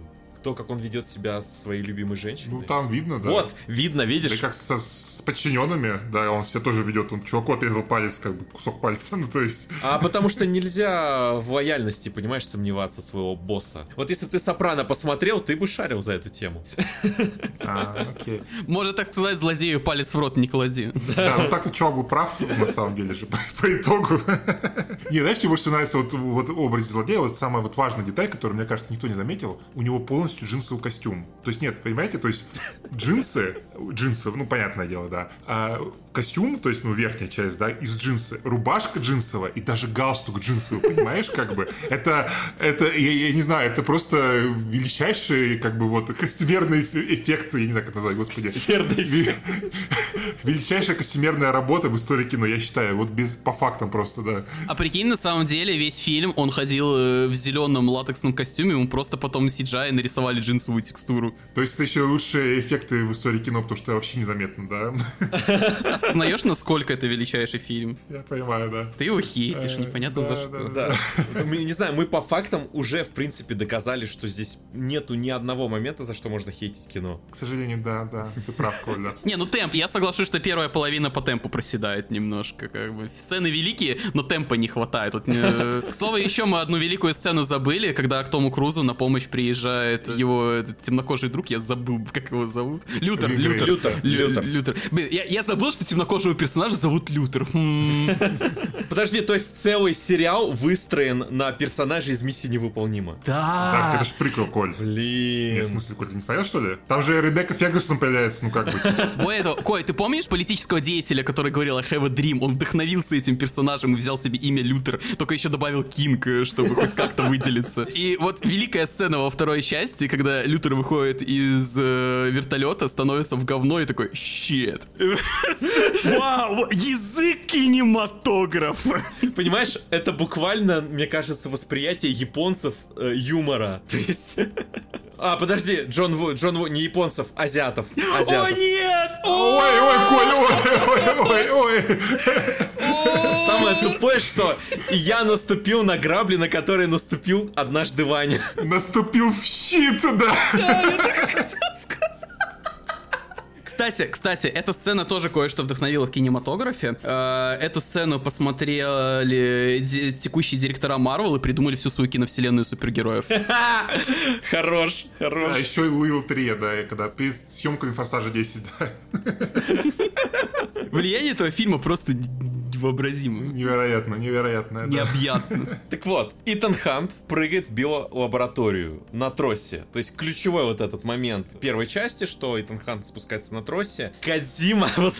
то, как он ведет себя со своей любимой женщиной. Ну, там видно, да. Вот, видно, видишь? Да, как со, с подчиненными, да, он себя тоже ведет. Он чуваку отрезал палец, как бы, кусок пальца, ну, то есть... А потому что нельзя в лояльности, понимаешь, сомневаться своего босса. Вот если бы ты «Сопрано» посмотрел, ты бы шарил за эту тему. А, окей. Можно так сказать, злодею палец в рот не клади. Да, ну так-то чувак был прав, на самом деле же, по итогу. Не, знаешь, мне больше нравится вот в образе злодея, вот самая вот важная деталь, которую, мне кажется, никто не заметил, у него полностью полностью джинсовый костюм. То есть нет, понимаете, то есть джинсы, джинсы, ну понятное дело, да, а костюм, то есть ну верхняя часть, да, из джинсы, рубашка джинсовая и даже галстук джинсовый, понимаешь, как бы, это, это я, я не знаю, это просто величайшие, как бы вот, костюмерные эффекты, я не знаю, как назвать, господи. Костюмерный эффект. Величайшая костюмерная работа в истории кино, я считаю, вот без, по фактам просто, да. А прикинь, на самом деле, весь фильм, он ходил в зеленом латексном костюме, ему просто потом си джи ай нарисовали джинсовую текстуру. То есть это еще лучшие эффекты в истории кино, потому что вообще незаметно, да? Осознаешь, насколько это величайший фильм? Я понимаю, да. Ты его хейтишь, непонятно за что. Да, не знаю, мы по фактам уже, в принципе, доказали, что здесь нету ни одного момента, за что можно хейтить кино. К сожалению, да, да, ты прав, Коль, да. Не, ну темп, я соглашусь, что первая половина по темпу проседает немножко, как бы. Сцены великие, но темпа не хватает. Вот, э... К слову, еще мы одну великую сцену забыли, когда к Тому Крузу на помощь приезжает его этот, темнокожий друг, я забыл, как его зовут. Лютер, Лютер, Лютер, Лютер. Лютер. Блин, я, я забыл, что темнокожего персонажа зовут Лютер. Подожди, то есть целый сериал выстроен на персонаже из «Миссии невыполнима». Да. Так, это ж прикол, Коль. Блин. Нет, в смысле, Коль, ты не смотрел, что ли? Там же Ребекка Фергюсон появляется, ну как бы. Более того, Коль, ты помнишь политического деятеля, который говорил «I have a dream», он вдохновился этим персонажем и взял себе имя Лютер, только еще добавил Кинг, чтобы хоть как-то выделиться. И вот великая сцена во второй части, когда Лютер выходит из э, вертолета, становится в говно и такой «Щет». Вау, язык кинематографа. Понимаешь, это буквально, мне кажется, восприятие японцев э, юмора. То есть... А, подожди, Джон Ву, Джон Ву, не японцев, азиатов. азиатов. О, нет! Ой, ой, Коля, ой, ой, ой, ой. Самое тупое, что я наступил на грабли, на которые наступил однажды Ваня. Наступил в щит, да. Да, я так и хотел сказать. Кстати, кстати, эта сцена тоже кое-что вдохновила в кинематографе. Эту сцену посмотрели ди- текущие директора Марвел и придумали всю свою киновселенную супергероев. Хорош, хорош. А еще и Лил три, да, когда перед съемками «Форсажа десять», да. Влияние этого фильма просто... вообразимую. Невероятно, невероятно. Необъятно. Да. Так вот, Итан Хант прыгает в биолабораторию на тросе. То есть ключевой вот этот момент первой части, что Итан Хант спускается на тросе. Кодзима, вот,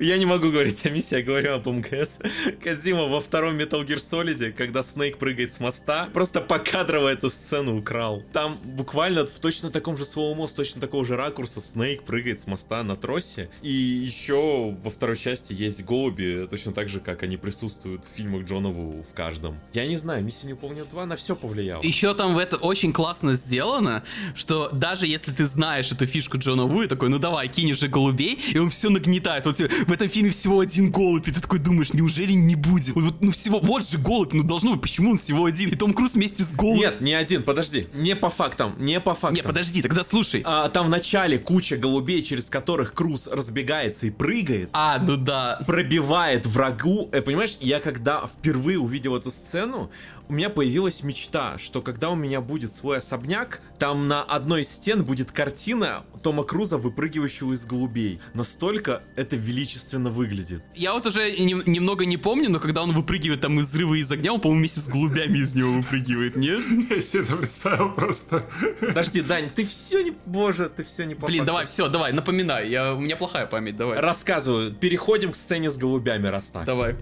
я не могу говорить о миссии, я говорю об МКС. Кодзима во втором Metal Gear Solid, когда Снейк прыгает с моста, просто покадрово эту сцену украл. Там буквально в точно таком же слоумо, с точно такого же ракурса Снейк прыгает с моста на тросе. И еще во второй части есть голуби, точно так так же, как они присутствуют в фильмах Джона Ву в каждом. Я не знаю, «Миссия невыполнима два» на все повлияла. Еще там в это очень классно сделано, что даже если ты знаешь эту фишку Джона Ву и такой, ну давай, кинешь же голубей, и он все нагнетает. Вот в этом фильме всего один голубь, и ты такой думаешь, неужели не будет? Вот, ну всего, вот же голубь, ну должно быть, почему он всего один? И Том Круз вместе с голубем. Нет, не один, подожди. Не по фактам, не по фактам. Не, подожди, тогда слушай. А, там в начале куча голубей, через которых Круз разбегается и прыгает. А, ну да. Пробивает врага. Понимаешь, я когда впервые увидел эту сцену, у меня появилась мечта, что когда у меня будет свой особняк, там на одной из стен будет картина Тома Круза, выпрыгивающего из голубей. Настолько это величественно выглядит. Я вот уже не, немного не помню, но когда он выпрыгивает там из взрыва и из огня, он, по-моему, вместе с голубями из него выпрыгивает, нет? Я себе это представил просто. Подожди, Дань, ты все не... Боже, ты все не по факту. Блин, давай, все, давай, напоминай, я, у меня плохая память, давай. Рассказываю, переходим к сцене с голубями, раз так. Давай.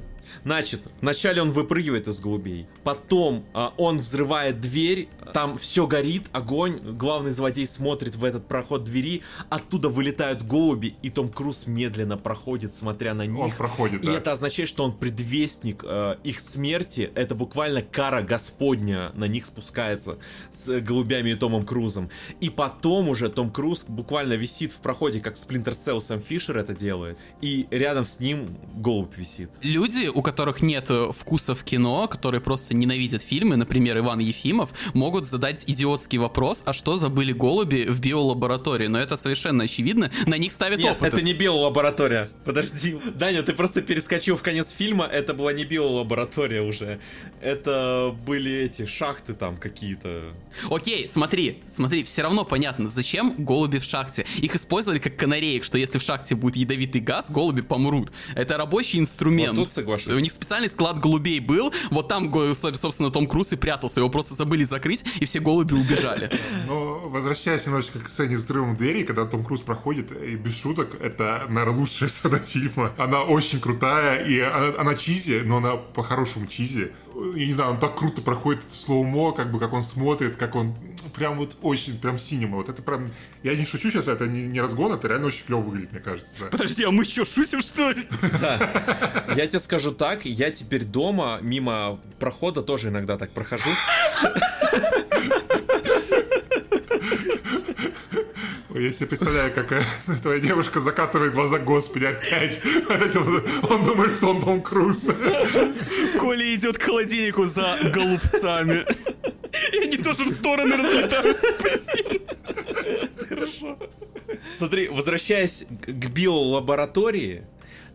Значит, вначале он выпрыгивает из голубей, потом а, он взрывает дверь, там все горит, огонь, главный злодей смотрит в этот проход двери, оттуда вылетают голуби, и Том Круз медленно проходит, смотря на них. Он проходит, и да. И это означает, что он предвестник э, их смерти, это буквально кара Господня на них спускается с голубями и Томом Крузом. И потом уже Том Круз буквально висит в проходе, как Splinter Cell Сэм Фишер это делает, и рядом с ним голубь висит. Люди, у которых нет вкуса в кино, которые просто ненавидят фильмы, например, Иван Ефимов, могут задать идиотский вопрос, а что забыли голуби в биолаборатории? Но это совершенно очевидно, на них ставят опыты. Нет, это не биолаборатория. Подожди, Даня, ты просто перескочил в конец фильма, это была не биолаборатория уже. Это были эти шахты там какие-то. Окей, смотри, смотри, все равно понятно, зачем голуби в шахте. Их использовали как канареек, что если в шахте будет ядовитый газ, голуби помрут. Это рабочий инструмент. Вот тут соглашусь. У них специальный склад голубей был, вот там, собственно, Том Круз и прятался, его просто забыли закрыть, и все голуби убежали. Ну, возвращаясь немножечко к сцене с взрывом двери, когда Том Круз проходит, и без шуток, это, наверное, лучшая сцена фильма. Она очень крутая, и она, она чизи, но она по-хорошему чизи. Я не знаю, он так круто проходит в слоумо, как бы, как он смотрит, как он... Прям вот очень, прям синема. Вот это прям... Я не шучу сейчас, это не, не разгон, это реально очень клево выглядит, мне кажется. Да. Подожди, а мы что, шутим, что ли? Да. Я тебе скажу так, я теперь дома мимо прохода тоже иногда так прохожу. Я себе представляю, как твоя девушка закатывает глаза, господи, опять. Он думает, что он Том Круз. Коля идет к холодильнику за голубцами. И они тоже в стороны разлетаются по стене. Хорошо. Смотри, возвращаясь к биолаборатории,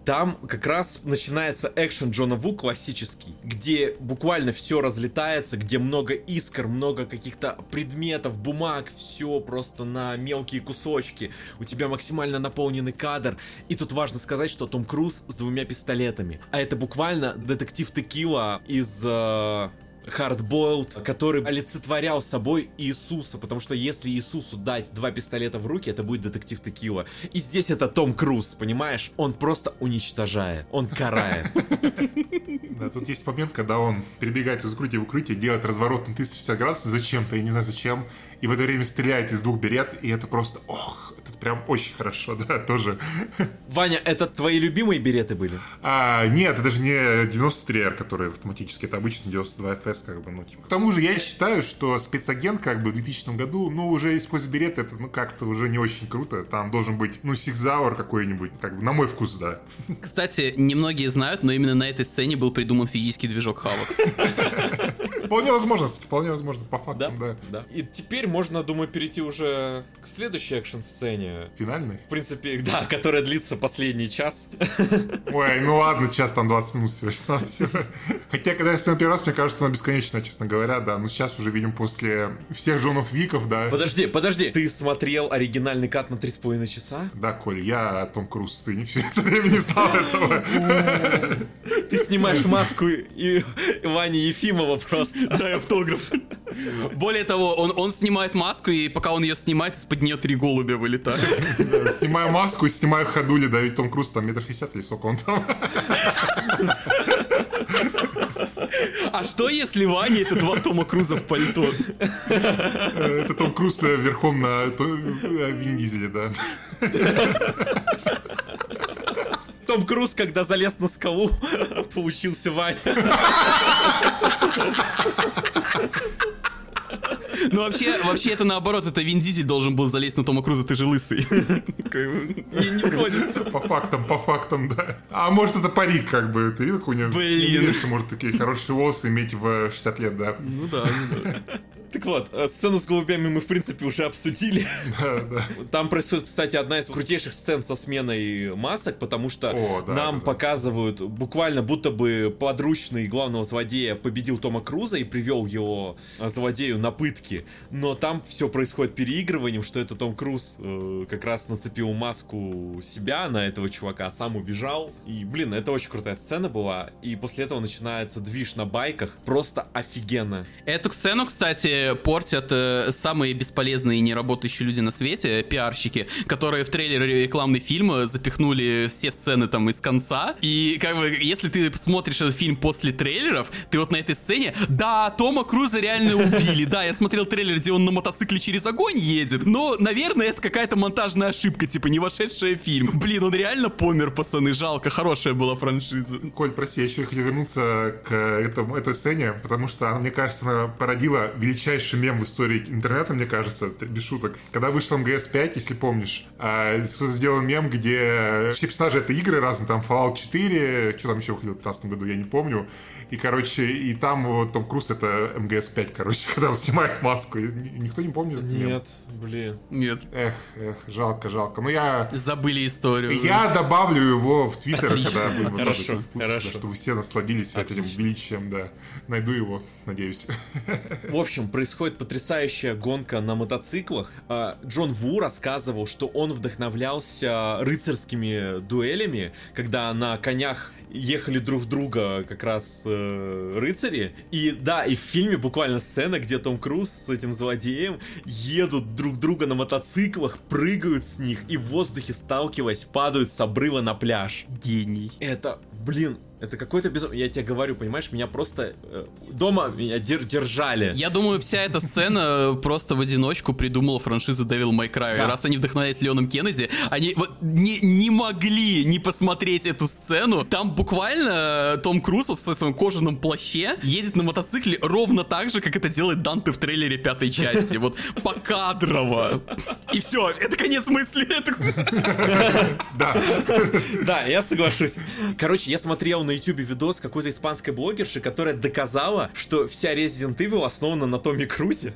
там как раз начинается экшен Джона Ву классический, где буквально все разлетается, где много искр, много каких-то предметов, бумаг, все просто на мелкие кусочки. У тебя максимально наполненный кадр. И тут важно сказать, что Том Круз с двумя пистолетами. А это буквально детектив Текила из... Э... Хардбойлд, который олицетворял собой Иисуса, потому что если Иисусу дать два пистолета в руки, это будет детектив Текила. И здесь это Том Круз, понимаешь? Он просто уничтожает, он карает. Да, тут есть момент, когда он перебегает из укрытия в укрытие, делает разворот на триста шестьдесят градусов зачем-то, я не знаю зачем, и в это время стреляет из двух берет, и это просто, ох, это прям очень хорошо, да, тоже. Ваня, это твои любимые береты были? А, нет, это же не девяносто три эр, которые автоматически, это обычно девяносто два эф эс, как бы, ну, типа. К тому же я считаю, что спецагент, как бы, в двухтысячном году, ну, уже использовать берет, это, ну, как-то уже не очень круто, там должен быть, ну, сикзауэр какой-нибудь, как бы, на мой вкус, да. Кстати, немногие знают, но именно на этой сцене был придуман физический движок Хавок. Вполне возможно, вполне возможно, по фактам, да, да. да. И теперь можно, думаю, перейти уже к следующей экшн-сцене. Финальной? В принципе, да, которая длится последний час. Ой, ну ладно, час там двадцать минут всего. Хотя, когда я смотрел первый раз, мне кажется, она бесконечная, честно говоря, да. Но сейчас уже, видим, после всех Джонов Виков, да. Подожди, подожди, ты смотрел оригинальный кат на три с половиной часа? Да, Коля, я Том Круз, ты не все это время не знал этого. Ты снимаешь маску Ивана Ефимова просто. Дай автограф. Более того, он, он снимает маску, и пока он ее снимает, из-под нее три голубя вылетают. Снимаю маску и снимаю ходули, да, ведь Том Круз там метр шестьдесят или сколько он там. А что, если Ваня — это два Тома Круза в пальто? Это Том Круз верхом на Вин Дизеле, да. Том Круз, когда залез на скалу, получился Ваня. Ну вообще, вообще это наоборот, это Вин Дизель должен был залезть на Тома Круза, ты же лысый. Не, не сходится. По фактам, по фактам, да. А может это парик, как бы, ты видел, у него... Блин. Что может такие хорошие волосы иметь в шестьдесят лет, да. Ну да, ну да. Так вот, сцену с голубями мы, в принципе, уже обсудили. Да, да. Там происходит, кстати, одна из крутейших сцен со сменой масок, потому что О, да, нам да, показывают да. буквально, будто бы подручный главного злодея победил Тома Круза и привел его злодею на пытки. Но там все происходит переигрыванием, что это Том Круз э, как раз нацепил маску себя на этого чувака, сам убежал. И, блин, это очень крутая сцена была. И после этого начинается движ на байках. Просто офигенно. Эту сцену, кстати, портят э, самые бесполезные и неработающие люди на свете, пиарщики, которые в трейлере рекламный фильм запихнули все сцены там из конца. И как бы, если ты смотришь этот фильм после трейлеров, ты вот на этой сцене, да, Тома Круза реально убили, да, я смотрел трейлер, где он на мотоцикле через огонь едет, но, наверное, это какая-то монтажная ошибка, типа не вошедшая в фильм. Блин, он реально помер, пацаны, жалко, хорошая была франшиза. Коль, прости, я еще хочу вернуться к этому, этой сцене, потому что она, мне кажется, она породила величайшую мем в истории интернета, мне кажется, без шуток. Когда вышел эм гэ эс пять, если помнишь, кто-то сделал мем, где все персонажи — это игры разные, там Fallout четыре, что там еще выходило в пятнадцатом году, я не помню. И, короче, и там вот Том Круз — это эм гэ эс пять, короче, когда он снимает маску. Никто не помнит? Нет, мем? Блин. Нет. Эх, эх, жалко, жалко. Но я... Забыли историю. Я добавлю его в Твиттер, когда будем... Хорошо, хорошо. Чтобы все насладились этим величием, да. Найду его, надеюсь. В общем, происходит потрясающая гонка на мотоциклах. Джон Ву рассказывал, что он вдохновлялся рыцарскими дуэлями, когда на конях ехали друг в друга как раз э, рыцари. И да, и в фильме буквально сцена, где Том Круз с этим злодеем едут друг друга на мотоциклах, прыгают с них и в воздухе, сталкиваясь, падают с обрыва на пляж. Гений. Это, блин, это какое-то безумие. Я тебе говорю, понимаешь, меня просто... Э, дома меня дер- держали. Я думаю, вся эта сцена просто в одиночку придумала франшизу Devil May Cry. Да. Раз они вдохновлялись Леоном Кеннеди, они вот не, не могли не посмотреть эту сцену. Там буквально Том Круз вот в своем кожаном плаще ездит на мотоцикле ровно так же, как это делает Данте в трейлере пятой части. Вот покадрово. И все, это конец мысли. Да. Да, я соглашусь. Короче, я смотрел на ютубе видос какой-то испанской блогерши, которая доказала, что вся Resident Evil основана на Томе Крузе.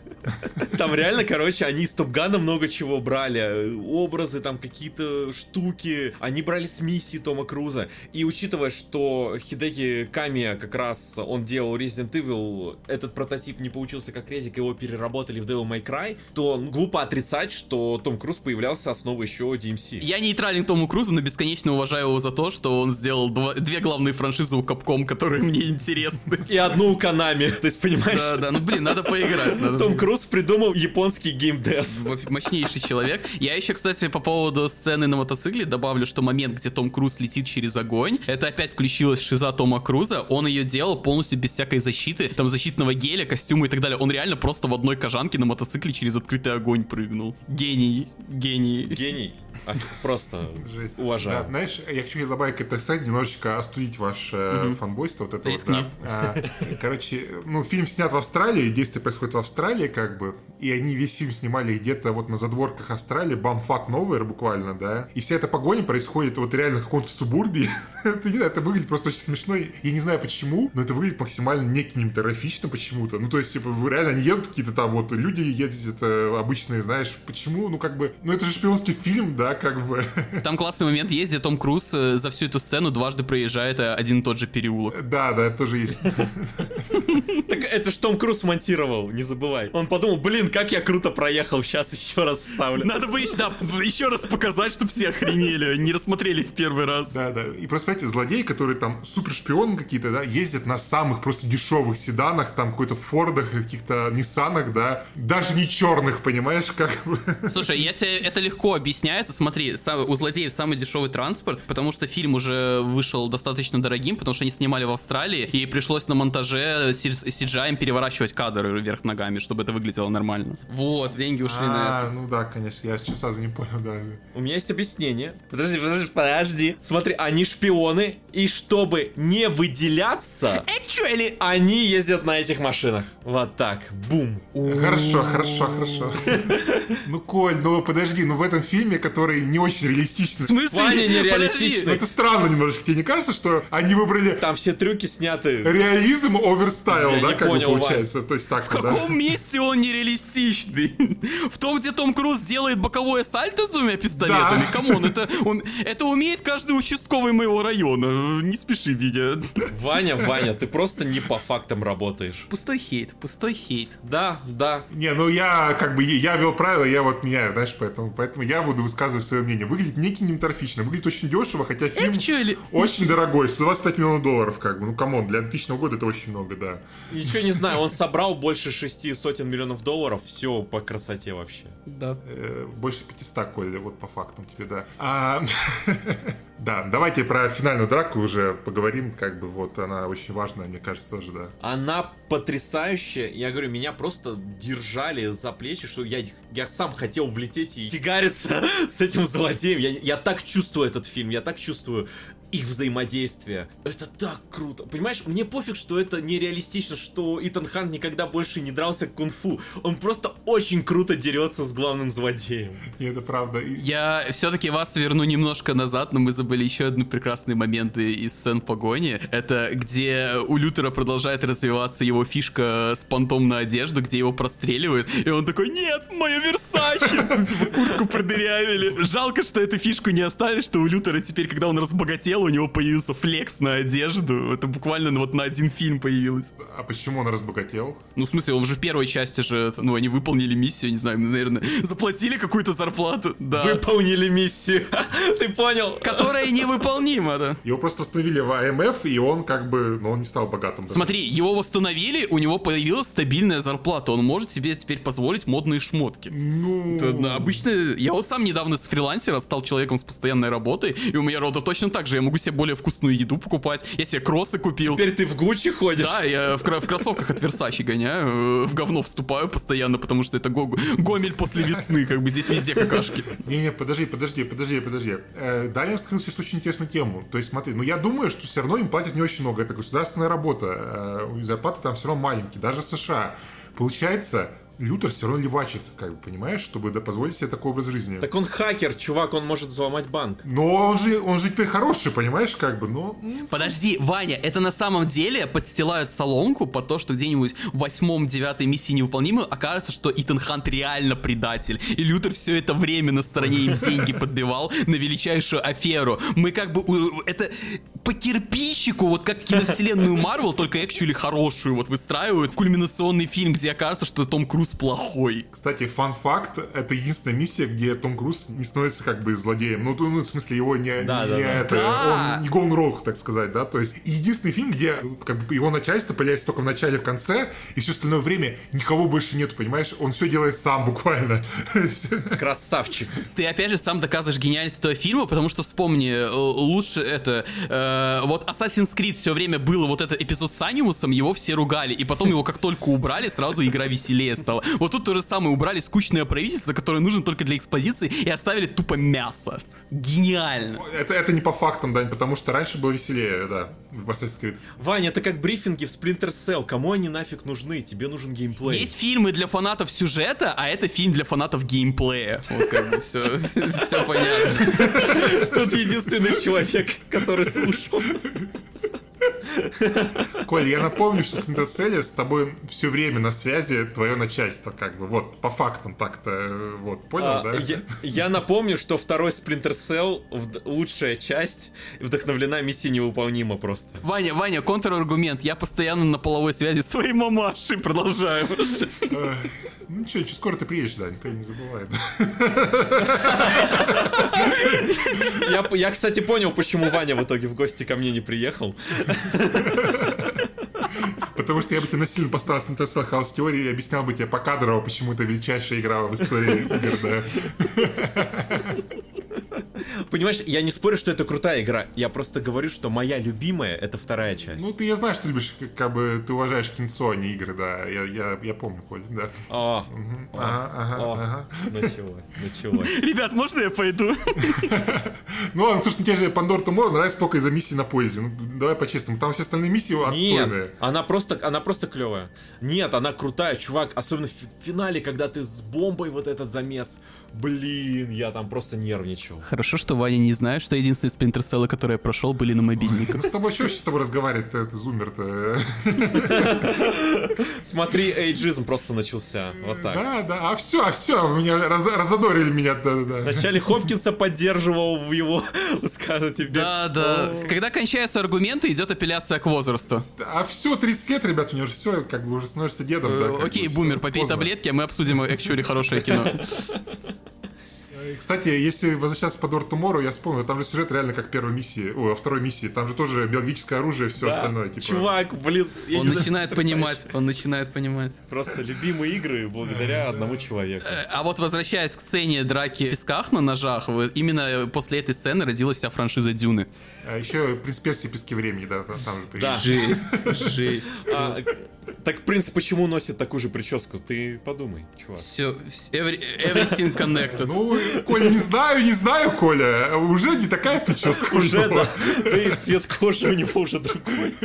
Там реально, короче, они из Top Gun'а много чего брали. Образы, там какие-то штуки. Они брали с миссии Тома Круза. И учитывая, что Хидеки Камия как раз, он делал Resident Evil, этот прототип не получился как резик, его переработали в Devil May Cry, то глупо отрицать, что Том Круз появлялся основой еще ди эм си. Я нейтрален к Тому Крузу, но бесконечно уважаю его за то, что он сделал два, две главные франшизы у Capcom, которые мне интересны. И одну у Konami, то есть, понимаешь? Да, да, ну блин, надо поиграть. Надо... Том Круз придумал японский геймдев. Мощнейший человек. Я еще, кстати, по поводу сцены на мотоцикле добавлю, что момент, где Том Круз летит через огонь, это опять включилась шиза Тома Круза, он ее делал полностью без всякой защиты, там защитного геля, костюма и так далее. Он реально просто в одной кожанке на мотоцикле через открытый огонь прыгнул. Гений, гений. Гений. А, просто жесть. Уважаю. Да, знаешь, я хочу добавить к этой сцене, немножечко остудить ваше mm-hmm. фанбойство. Вот это вот, да. а, короче, ну, фильм снят в Австралии, действие происходит в Австралии, как бы. И они весь фильм снимали где-то вот на задворках Австралии, бамфак новый буквально, да. И вся эта погоня происходит вот реально в каком-то субурбии. это, это выглядит просто очень смешно. Я не знаю почему, но это выглядит максимально не кинематографично почему-то. Ну, то есть, типа, реально они едут какие-то там вот люди, ездят обычные, знаешь, почему? Ну, как бы, ну, это же шпионский фильм, да. Как бы. Там классный момент есть, где Том Круз за всю эту сцену дважды проезжает один и тот же переулок. Да, да, это тоже есть. Так это ж Том Круз монтировал, не забывай. Он подумал, блин, как я круто проехал, сейчас еще раз вставлю. Надо бы еще раз показать, чтобы все охренели, не рассмотрели в первый раз. Да, да, и просто, понимаете, злодеи, которые там супершпионы какие-то, да, ездят на самых просто дешевых седанах, там какой-то Фордах, каких-то Ниссанах, да, даже не черных, понимаешь, как бы. Слушай, я тебе это легко объясняется. Смотри, у злодеев самый дешевый транспорт, потому что фильм уже вышел достаточно дорогим, потому что они снимали в Австралии, и пришлось на монтаже си джи ай переворачивать кадры вверх ногами, чтобы это выглядело нормально. Вот, деньги ушли на это. Ну да, конечно, я сейчас сразу не понял, да. У меня есть объяснение. Подожди, подожди, подожди. Смотри, они шпионы, и чтобы не выделяться, actually, они ездят на этих машинах. Вот так, бум. Хорошо, хорошо, хорошо. Ну, Коль, ну подожди, ну в этом фильме, который не очень реалистичны. В смысле? Ваня нереалистичный. Это странно немножко. Тебе не кажется, что они выбрали... Там все трюки сняты. Реализм оверстайл, я да, как понял, бы получается. То есть, так, в да. каком месте он нереалистичный? В том, где Том Круз делает боковое сальто с двумя пистолетами? Да. Камон, это, он, это умеет каждый участковый моего района. Не спеши, Витя. Ваня, Ваня, ты просто не по фактам работаешь. Пустой хейт, пустой хейт. Да, да. Не, ну я как бы, я вел правила, я вот меняю, знаешь, поэтому, поэтому я буду высказывать свое мнение. Выглядит не кинематографично, выглядит очень дешево, хотя фильм Actually. Очень дорогой, сто двадцать пять миллионов долларов, как бы, ну, камон, для две тысячи года это очень много, да. Ничего не знаю, он собрал больше шести сотен миллионов долларов, все по красоте вообще. Да. Больше пятисот, Коля, вот по фактам тебе, да. Да, давайте про финальную драку уже поговорим, как бы, вот, она очень важная, мне кажется, тоже, да. Она потрясающая, я говорю, меня просто держали за плечи, что я, я сам хотел влететь и фигариться с этим злодеем. Я, я так чувствую этот фильм, я так чувствую их взаимодействие. Это так круто. Понимаешь, мне пофиг, что это нереалистично, что Итан Хант никогда больше не дрался к кунг-фу. Он просто очень круто дерется с главным злодеем. И это правда. Я все-таки вас верну немножко назад, но мы забыли еще одни прекрасные моменты из сцен погони. Это где у Лютера продолжает развиваться его фишка с понтом на одежду, где его простреливают, и он такой: «Нет, мою Версачи!» Типа куртку продырявили. Жалко, что эту фишку не оставили, что у Лютера теперь, когда он разбогател, надел, у него появился флекс на одежду. Это буквально вот на один фильм появилось. А почему он разбогател? Ну, в смысле, он уже в первой части же, ну, они выполнили миссию, не знаю, наверное, заплатили какую-то зарплату. Да. Выполнили миссию. Ты понял? Которая невыполнима, да. Его просто восстановили в а эм эф, и он как бы, ну, он не стал богатым. Смотри, его восстановили, у него появилась стабильная зарплата. Он может себе теперь позволить модные шмотки. Ну... Обычно, я вот сам недавно с фрилансера стал человеком с постоянной работой, и у меня рода точно так же. Я могу себе более вкусную еду покупать, я себе кроссы купил. Теперь ты в Гуччи ходишь? Да, я в, в кроссовках от Версачи гоняю, в говно вступаю постоянно, потому что это го- Гомель после весны, как бы здесь везде какашки. Не-не, подожди, подожди, подожди, подожди. Э, да, я вскрыл сейчас очень интересную тему. То есть, смотри, ну я думаю, что все равно им платят не очень много. Это государственная работа, э, зарплаты там все равно маленькие, даже в США. Получается... Лютер все равно левачит, как бы, понимаешь, чтобы да, позволить себе такой образ жизни. Так он хакер, чувак, он может взломать банк. Но он же, он же теперь хороший, понимаешь, как бы, но... Подожди, Ваня, это на самом деле подстилают соломку под то, что где-нибудь в восьмом-девятой миссии невыполнимы окажется, что Итан Хант реально предатель. И Лютер все это время на стороне им деньги подбивал на величайшую аферу. Мы как бы... Это по кирпичику, вот как киновселенную Марвел, только экчули хорошую вот выстраивают. Кульминационный фильм, где окажется, что Том Круз плохой. Кстати, фан-факт, это единственная миссия, где Том Круз не становится как бы злодеем. Ну, ну в смысле, его не... Да, не, да, не да. Это, да. Он не Gone Rogue, так сказать, да? То есть, единственный фильм, где как бы его начальство появляется только в начале, в конце, и все остальное время никого больше нету, понимаешь? Он все делает сам буквально. Красавчик. Ты опять же сам доказываешь гениальность этого фильма, потому что вспомни, лучше это... Э, вот Assassin's Creed все время было вот этот эпизод с Анимусом, его все ругали, и потом его как только убрали, сразу игра веселее стала. Вот тут то же самое, убрали скучное правительство, которое нужно только для экспозиции, и оставили тупо мясо. Гениально. Это, это не по фактам, Дань, потому что раньше было веселее, да. Ваня, это как брифинги в Splinter Cell. Кому они нафиг нужны? Тебе нужен геймплей. Есть фильмы для фанатов сюжета, а это фильм для фанатов геймплея. Вот как бы все понятно. Тут единственный человек, который слушал. Коль, я напомню, что в Спринтерцеле с тобой все время на связи твое начальство, как бы, вот, по фактам так-то, вот, понял, а, да? Я, я напомню, что второй Splinter Cell, вд- лучшая часть, вдохновлена миссией невыполнима просто. Ваня, Ваня, контраргумент, я постоянно на половой связи с твоей мамашей, продолжаю. Ну че, че, скоро ты приедешь, да, никто не забывает. Я, я, кстати, понял, почему Ваня в итоге в гости ко мне не приехал. Потому что я бы тебе насильно поставил Splinter Cell House Theory и объяснял бы тебе покадрово, почему это величайшая игра в истории игр, да. Понимаешь, я не спорю, что это крутая игра. Я просто говорю, что моя любимая — это вторая часть. Ну, ты, я знаю, что ты любишь, как, как бы, ты уважаешь кинцо, а не игры, да. Я, я, я помню, Коль, да. О, угу. о, ага, ага, о. ага. Началось, началось. Ребят, можно я пойду? Ну ладно, слушай, тебе же Pandora Tomorrow нравится только из-за миссии на поезде. Ну, давай по-честному, там все остальные миссии отстойные. Нет, она просто, она просто клевая. Нет, она крутая, чувак, особенно в финале, когда ты с бомбой вот этот замес. Блин, я там просто нервничал. Хорошо, что Ваня не знает, что единственные Splinter Cell, которые я прошел, были на мобильниках. Ну с тобой что сейчас с тобой разговаривает этот зумер-то? Смотри, эйджизм просто начался. Вот так. Да, да, а все, а все, разодорили меня. Вначале Хопкинса поддерживал в его высказывании. Да, да. Когда кончаются аргументы, идет апелляция к возрасту. А все, тридцать лет, ребят, у меня уже все, как бы уже становишься дедом. Окей, бумер, попей таблетки, а мы обсудим экчури хорошее кино. Кстати, если возвращаться по Door Tomorrow, я вспомнил, там же сюжет реально как первой миссии, о, второй миссии, там же тоже биологическое оружие и все да, остальное. Типа... Чувак, блин, я он не начинает знаю, понимать, он начинает понимать. Просто любимые игры благодаря одному человеку. А вот возвращаясь к сцене драки в песках на ножах, именно после этой сцены родилась вся франшиза Дюны. А еще «Принц Персии. Пески времени», да, там же появилась. Жесть, жесть. Так принц почему носит такую же прическу? Ты подумай, чувак. Все, every, everything connected. Ну, Коля, не знаю, не знаю, Коля. Уже не такая прическа. Уже, да. Да и цвет кожи у него уже другой.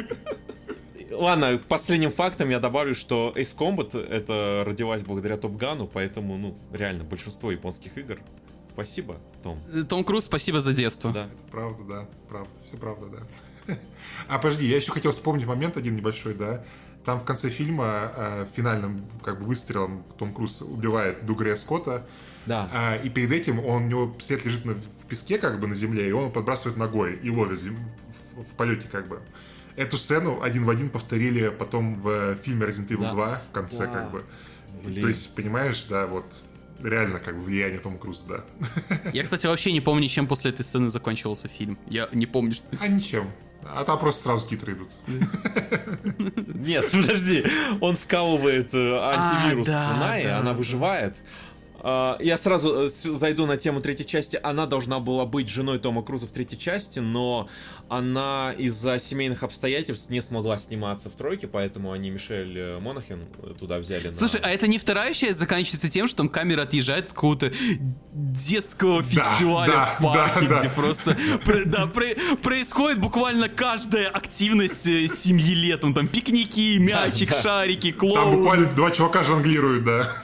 Ладно, последним фактом я добавлю, что Ace Combat это родилась благодаря Top Gun, поэтому, ну, реально, большинство японских игр. Спасибо, Том. Том Круз, спасибо за детство. Да. Это правда, да. Правда. Все правда, да. А, подожди, я еще хотел вспомнить момент один небольшой, да. Там в конце фильма э, финальным как бы выстрелом Том Круз убивает Дугрея Скотта. Да. Э, и перед этим он, у него след лежит на, в песке, как бы на земле, и он подбрасывает ногой и ловит зем... в полете, как бы. Эту сцену один в один повторили потом в фильме Resident Evil да. два в конце, а, как бы. Блин. То есть, понимаешь, да, вот реально как бы влияние Тома Круза, да. Я, кстати, вообще не помню, чем после этой сцены закончился фильм. Я не помню, что... А ничем. А там просто сразу титры идут. Нет, подожди. Он вкалывает антивирус Наи, она выживает. Я сразу зайду на тему третьей части. Она должна была быть женой Тома Круза в третьей части, но она из-за семейных обстоятельств не смогла сниматься в тройке, поэтому они Мишель Монаган туда взяли. Слушай, на... а это не вторая часть заканчивается тем, что там камера отъезжает от какого-то детского да, фестиваля да, в парке, да, да. где просто да, происходит буквально каждая активность семьи летом. Там пикники, мячик, да, да. шарики, клоуны. Там буквально два чувака жонглируют, да.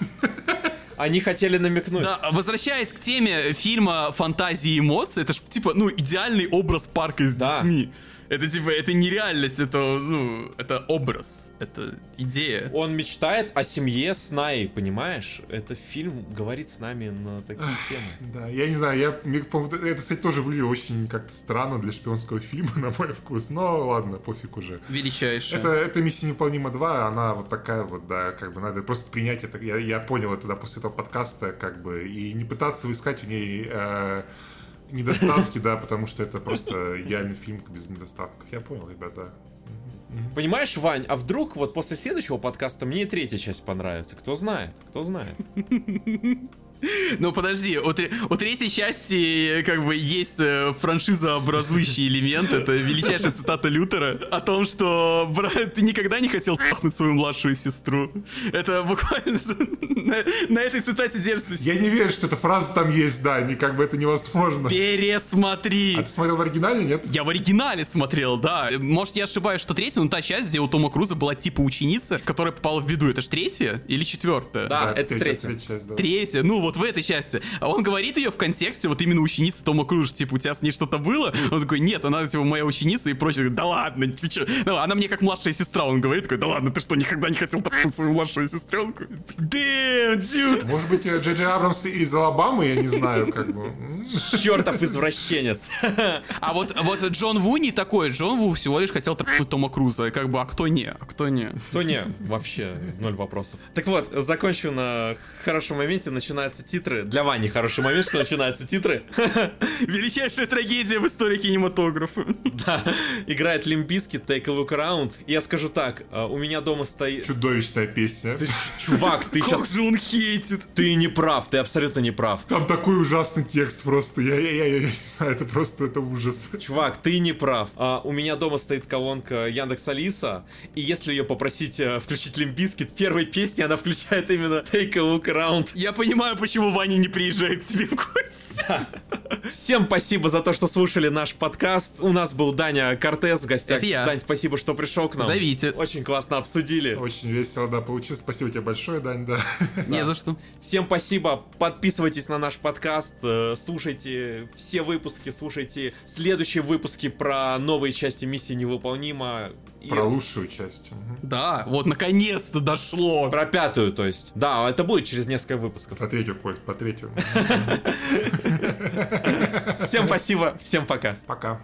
Они хотели намекнуть. Да, возвращаясь к теме фильма «Фантазии и эмоции», это ж, типа, ну, идеальный образ парка с да. детьми. Это, типа, это не реальность, это, ну, это образ, это идея. Он мечтает о семье с Наей, понимаешь? Это фильм говорит с нами на такие Ах, темы. Да, я не знаю, я, мне, это, кстати, тоже выглядело очень как-то странно для шпионского фильма, на мой вкус, но ладно, пофиг уже. Величайшая. Это, это «Миссия невыполнима два», она вот такая вот, да, как бы надо просто принять это. Я, я понял это да, после этого подкаста, как бы, и не пытаться искать в ней... Э, недостатки, да, потому что это просто идеальный фильм без недостатков. Я понял, ребята. Понимаешь, Вань, а вдруг вот после следующего подкаста мне и третья часть понравится? Кто знает, кто знает. Ну, подожди, у, у третьей части как бы есть франшизообразующий элемент. Это величайшая цитата Лютера о том, что брат, ты никогда не хотел пахнуть свою младшую сестру. Это буквально на, на этой цитате держится. Я не верю, что эта фраза там есть, да, не, как бы это невозможно. Пересмотри. А ты смотрел в оригинале, нет? Я в оригинале смотрел, да. Может, я ошибаюсь, что третья, но та часть, где у Тома Круза была типа ученица, которая попала в беду. Это ж третья или четвертая? Да, да это третья. Третья, часть, да. третья, ну вот. Вот в этой части. А он говорит ее в контексте вот именно ученицы Тома Круза. Типа, у тебя с ней что-то было? Он такой, нет, она типа моя ученица и прочее. Да ладно, ты че? Она мне как младшая сестра. Он говорит, такой, да ладно, ты что, никогда не хотел трахнуть свою младшую сестренку? Damn, dude! Может быть, Джей Джей Абрамс из Алабамы, я не знаю, как бы. Чертов извращенец. А вот, вот Джон Ву не такой. Джон Ву всего лишь хотел трахнуть Тома Круза. Как бы, а кто не? А кто не? Кто не? Вообще, ноль вопросов. Так вот, закончу на хорошем моменте. Начинается титры. Для Вани хороший момент, что начинаются титры. Величайшая трагедия в истории кинематографа. Да. Играет Лимп Бизкит, Take a Look Around. Я скажу так, у меня дома стоит... Чудовищная песня. Ты, чувак, ты сейчас... Как же он хейтит. Ты не прав, ты абсолютно не прав. Там такой ужасный текст просто. Я, я, я, я не знаю, это просто это ужас. Чувак, ты не прав. А, у меня дома стоит колонка Яндекс.Алиса, и если ее попросить включить Лимп Бизкит, первой песни она включает именно Take a Look Around. Я понимаю, почему Почему Ваня не приезжает к тебе в гости? Да. Всем спасибо за то, что слушали наш подкаст. У нас был Даня Кортес в гостях. Это я. Дань, спасибо, что пришел к нам. Зовите. Очень классно обсудили. Очень весело, да, получилось. Спасибо тебе большое, Дань, да. Не да. за что. Всем спасибо. Подписывайтесь на наш подкаст, слушайте все выпуски, слушайте следующие выпуски про новые части «Миссии невыполнима». И... Про лучшую часть. Да, вот наконец-то дошло. Про пятую, то есть. Да, это будет через несколько выпусков. Про третью, Коль, по третью. Всем спасибо, всем пока. Пока.